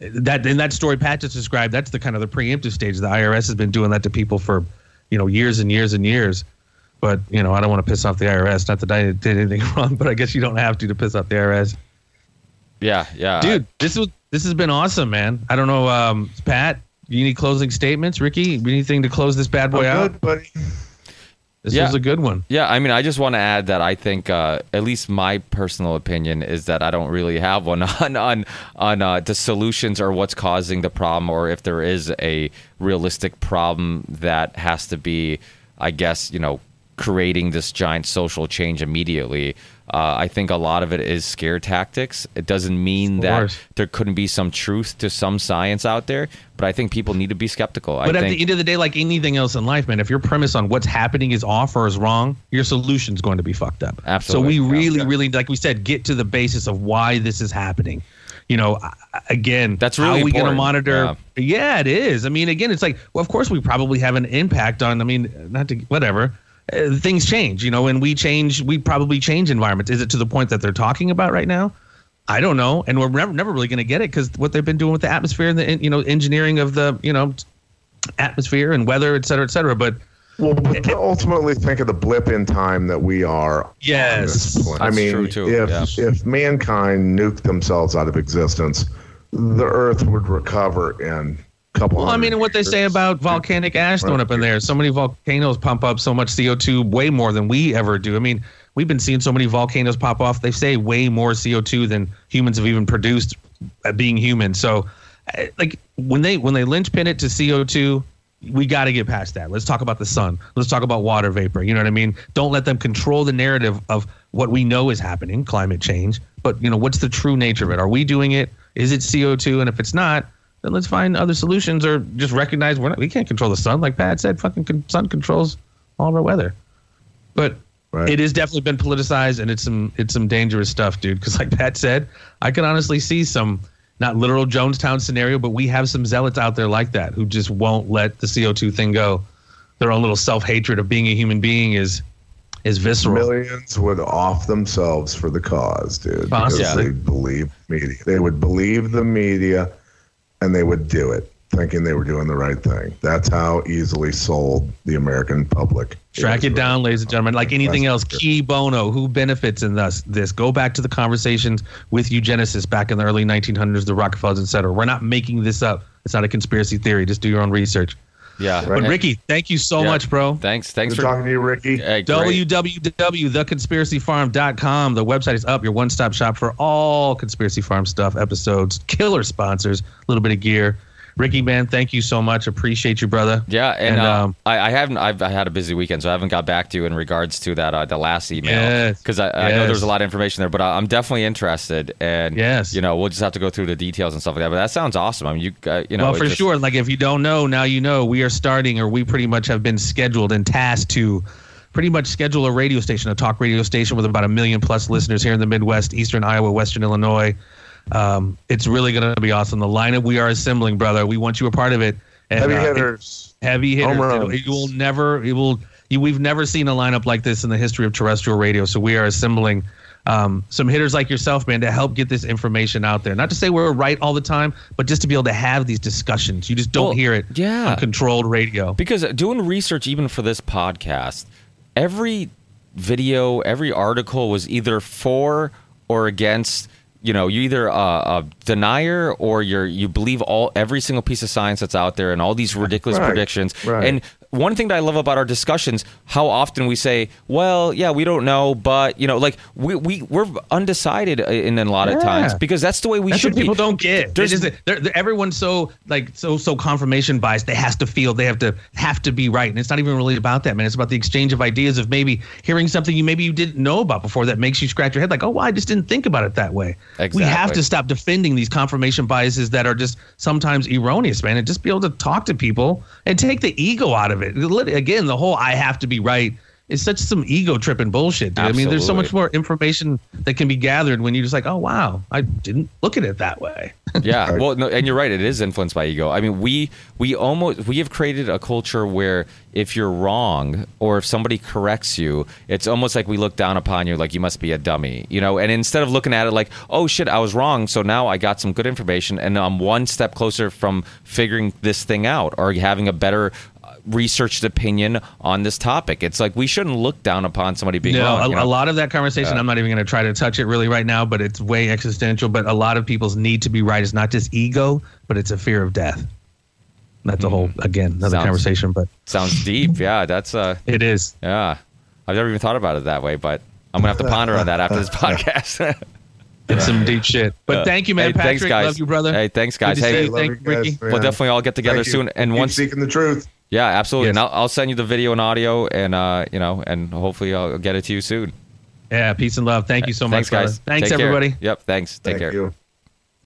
that in that story Pat just described, that's the kind of the preemptive stage. The I R S has been doing that to people for, you know, years and years and years. But, you know, I don't want to piss off the I R S. Not that I did anything wrong, but I guess you don't have to to piss off the I R S. Yeah, yeah. Dude, this was this has been awesome, man. I don't know, um, Pat, you need closing statements? Ricky, anything to close this bad boy I'm out? Good, buddy. This yeah. was a good one. Yeah, I mean, I just want to add that I think, uh, at least my personal opinion is that I don't really have one on on on uh, the solutions or what's causing the problem, or if there is a realistic problem that has to be, I guess, you know, creating this giant social change immediately. Uh, I think a lot of it is scare tactics. It doesn't mean that there couldn't be some truth to some science out there, but I think people need to be skeptical. But I at think, the end of the day, like anything else in life, man, if your premise on what's happening is off or is wrong, your solution's going to be fucked up. Absolutely. So we really, yeah. really, like we said, get to the basis of why this is happening. You know, again, that's really how are we going to monitor? Yeah. yeah, it is. I mean, again, it's like, well, of course we probably have an impact on, I mean, not to, whatever. Uh, things change, you know, and we change, we probably change environments. Is it to the point that they're talking about right now? I don't know. And we're never, never really going to get it because what they've been doing with the atmosphere and the, you know, engineering of the, you know, atmosphere and weather, et cetera, et cetera. But well, but it, ultimately think of the blip in time that we are. Yes. I mean, true too. if yeah. if mankind nuked themselves out of existence, the earth would recover in Well, I mean, and what they say about volcanic ash thrown up in there. So many volcanoes pump up so much C O two, way more than we ever do. I mean, we've been seeing so many volcanoes pop off. They say way more C O two than humans have even produced uh, being human. So, like, when they when they linchpin it to C O two, we got to get past that. Let's talk about the sun. Let's talk about water vapor. You know what I mean? Don't let them control the narrative of what we know is happening, climate change. But, you know, what's the true nature of it? Are we doing it? Is it C O two? And if it's not, then let's find other solutions, or just recognize we're not, we can't control the sun. Like Pat said, fucking con- sun controls all of our weather. But right. it has definitely been politicized, and it's some it's some dangerous stuff, dude. Because like Pat said, I can honestly see some, not literal Jonestown scenario, but we have some zealots out there like that who just won't let the C O two thing go. Their own little self-hatred of being a human being is is visceral. Millions would off themselves for the cause, dude. Possibly. Because they believe media. They would believe the media. And they would do it, thinking they were doing the right thing. That's how easily sold the American public. Track it down, ladies and gentlemen. Like anything else, Key Bono, who benefits in this? This go back to the conversations with eugenicists back in the early nineteen hundreds, the Rockefellers, et cetera. We're not making this up. It's not a conspiracy theory. Just do your own research. Yeah. Right. But Ricky, thank you so yeah. much, bro. Thanks. Thanks Good for talking to you, Ricky. Hey, w w w dot the conspiracy farm dot com. The website is up. Your one-stop shop for all Conspiracy Farm stuff, episodes, killer sponsors, a little bit of gear. Ricky, man, thank you so much. Appreciate you, brother. Yeah, and, and um, uh, I, I haven't. I've I had a busy weekend, so I haven't got back to you in regards to that uh, the last email because yes, I, yes. I know there's a lot of information there, but I, I'm definitely interested. And yes, you know, we'll just have to go through the details and stuff like that. But that sounds awesome. I mean, you uh, you know, well for just, sure. Like if you don't know now, you know, we are starting, or we pretty much have been scheduled and tasked to pretty much schedule a radio station, a talk radio station with about a million plus listeners here in the Midwest, Eastern Iowa, Western Illinois. Um, it's really going to be awesome. The lineup we are assembling, brother. We want you a part of it. And, heavy uh, hitters, heavy hitters. You will never, it will. You, we've never seen a lineup like this in the history of terrestrial radio. So we are assembling um, some hitters like yourself, man, to help get this information out there. Not to say we're right all the time, but just to be able to have these discussions. You just don't well, hear it yeah. on controlled radio. Because doing research, even for this podcast, every video, every article was either for or against. You know, you either uh, a denier or you're you believe all every single piece of science that's out there and all these ridiculous right, predictions. Right. And one thing that I love about our discussions, how often we say, well, yeah, we don't know, but, you know, like, we, we, we're undecided in, in a lot yeah. of times, because that's the way we that's should what people be. People don't get. There's, it isn't, they're, they're, everyone's so, like, so, so confirmation biased. They has to feel, they have to, have to be right. And it's not even really about that, man. It's about the exchange of ideas of maybe hearing something you maybe you didn't know about before that makes you scratch your head, like, oh, well, I just didn't think about it that way. Exactly. We have to stop defending these confirmation biases that are just sometimes erroneous, man, and just be able to talk to people and take the ego out of it. Again, the whole I have to be right is such some ego tripping bullshit, dude. I mean, there's so much more information that can be gathered when you're just like, oh, wow, I didn't look at it that way. Yeah, well, no, and you're right. It is influenced by ego. I mean, we we almost we have created a culture where if you're wrong or if somebody corrects you, it's almost like we look down upon you like you must be a dummy, you know, and instead of looking at it like, oh, shit, I was wrong. So now I got some good information and I'm one step closer from figuring this thing out or having a better researched opinion on this topic. It's like we shouldn't look down upon somebody being no, wrong. A, you know? A lot of that conversation, yeah. I'm not even going to try to touch it really right now, but it's way existential. But a lot of people's need to be right is not just ego, but it's a fear of death. That's mm. a whole, again, another sounds, conversation. But sounds deep. Yeah, that's uh, it is. Yeah. I've never even thought about it that way, but I'm going to have to ponder on that after this podcast. It's some deep shit. But uh, thank you, man, hey, Patrick. Thanks, guys. Love you, brother. Hey, thanks, guys. Hey, hey thank you, Ricky. We'll definitely all get together soon. And once speaking the truth. Yeah, absolutely. Yes. And I'll, I'll send you the video and audio, and uh, you know, and hopefully I'll get it to you soon. Yeah, peace and love. Thank you so much, thanks, guys. Brother. Thanks, Take everybody. Care. Yep, thanks. Take Thank care. You.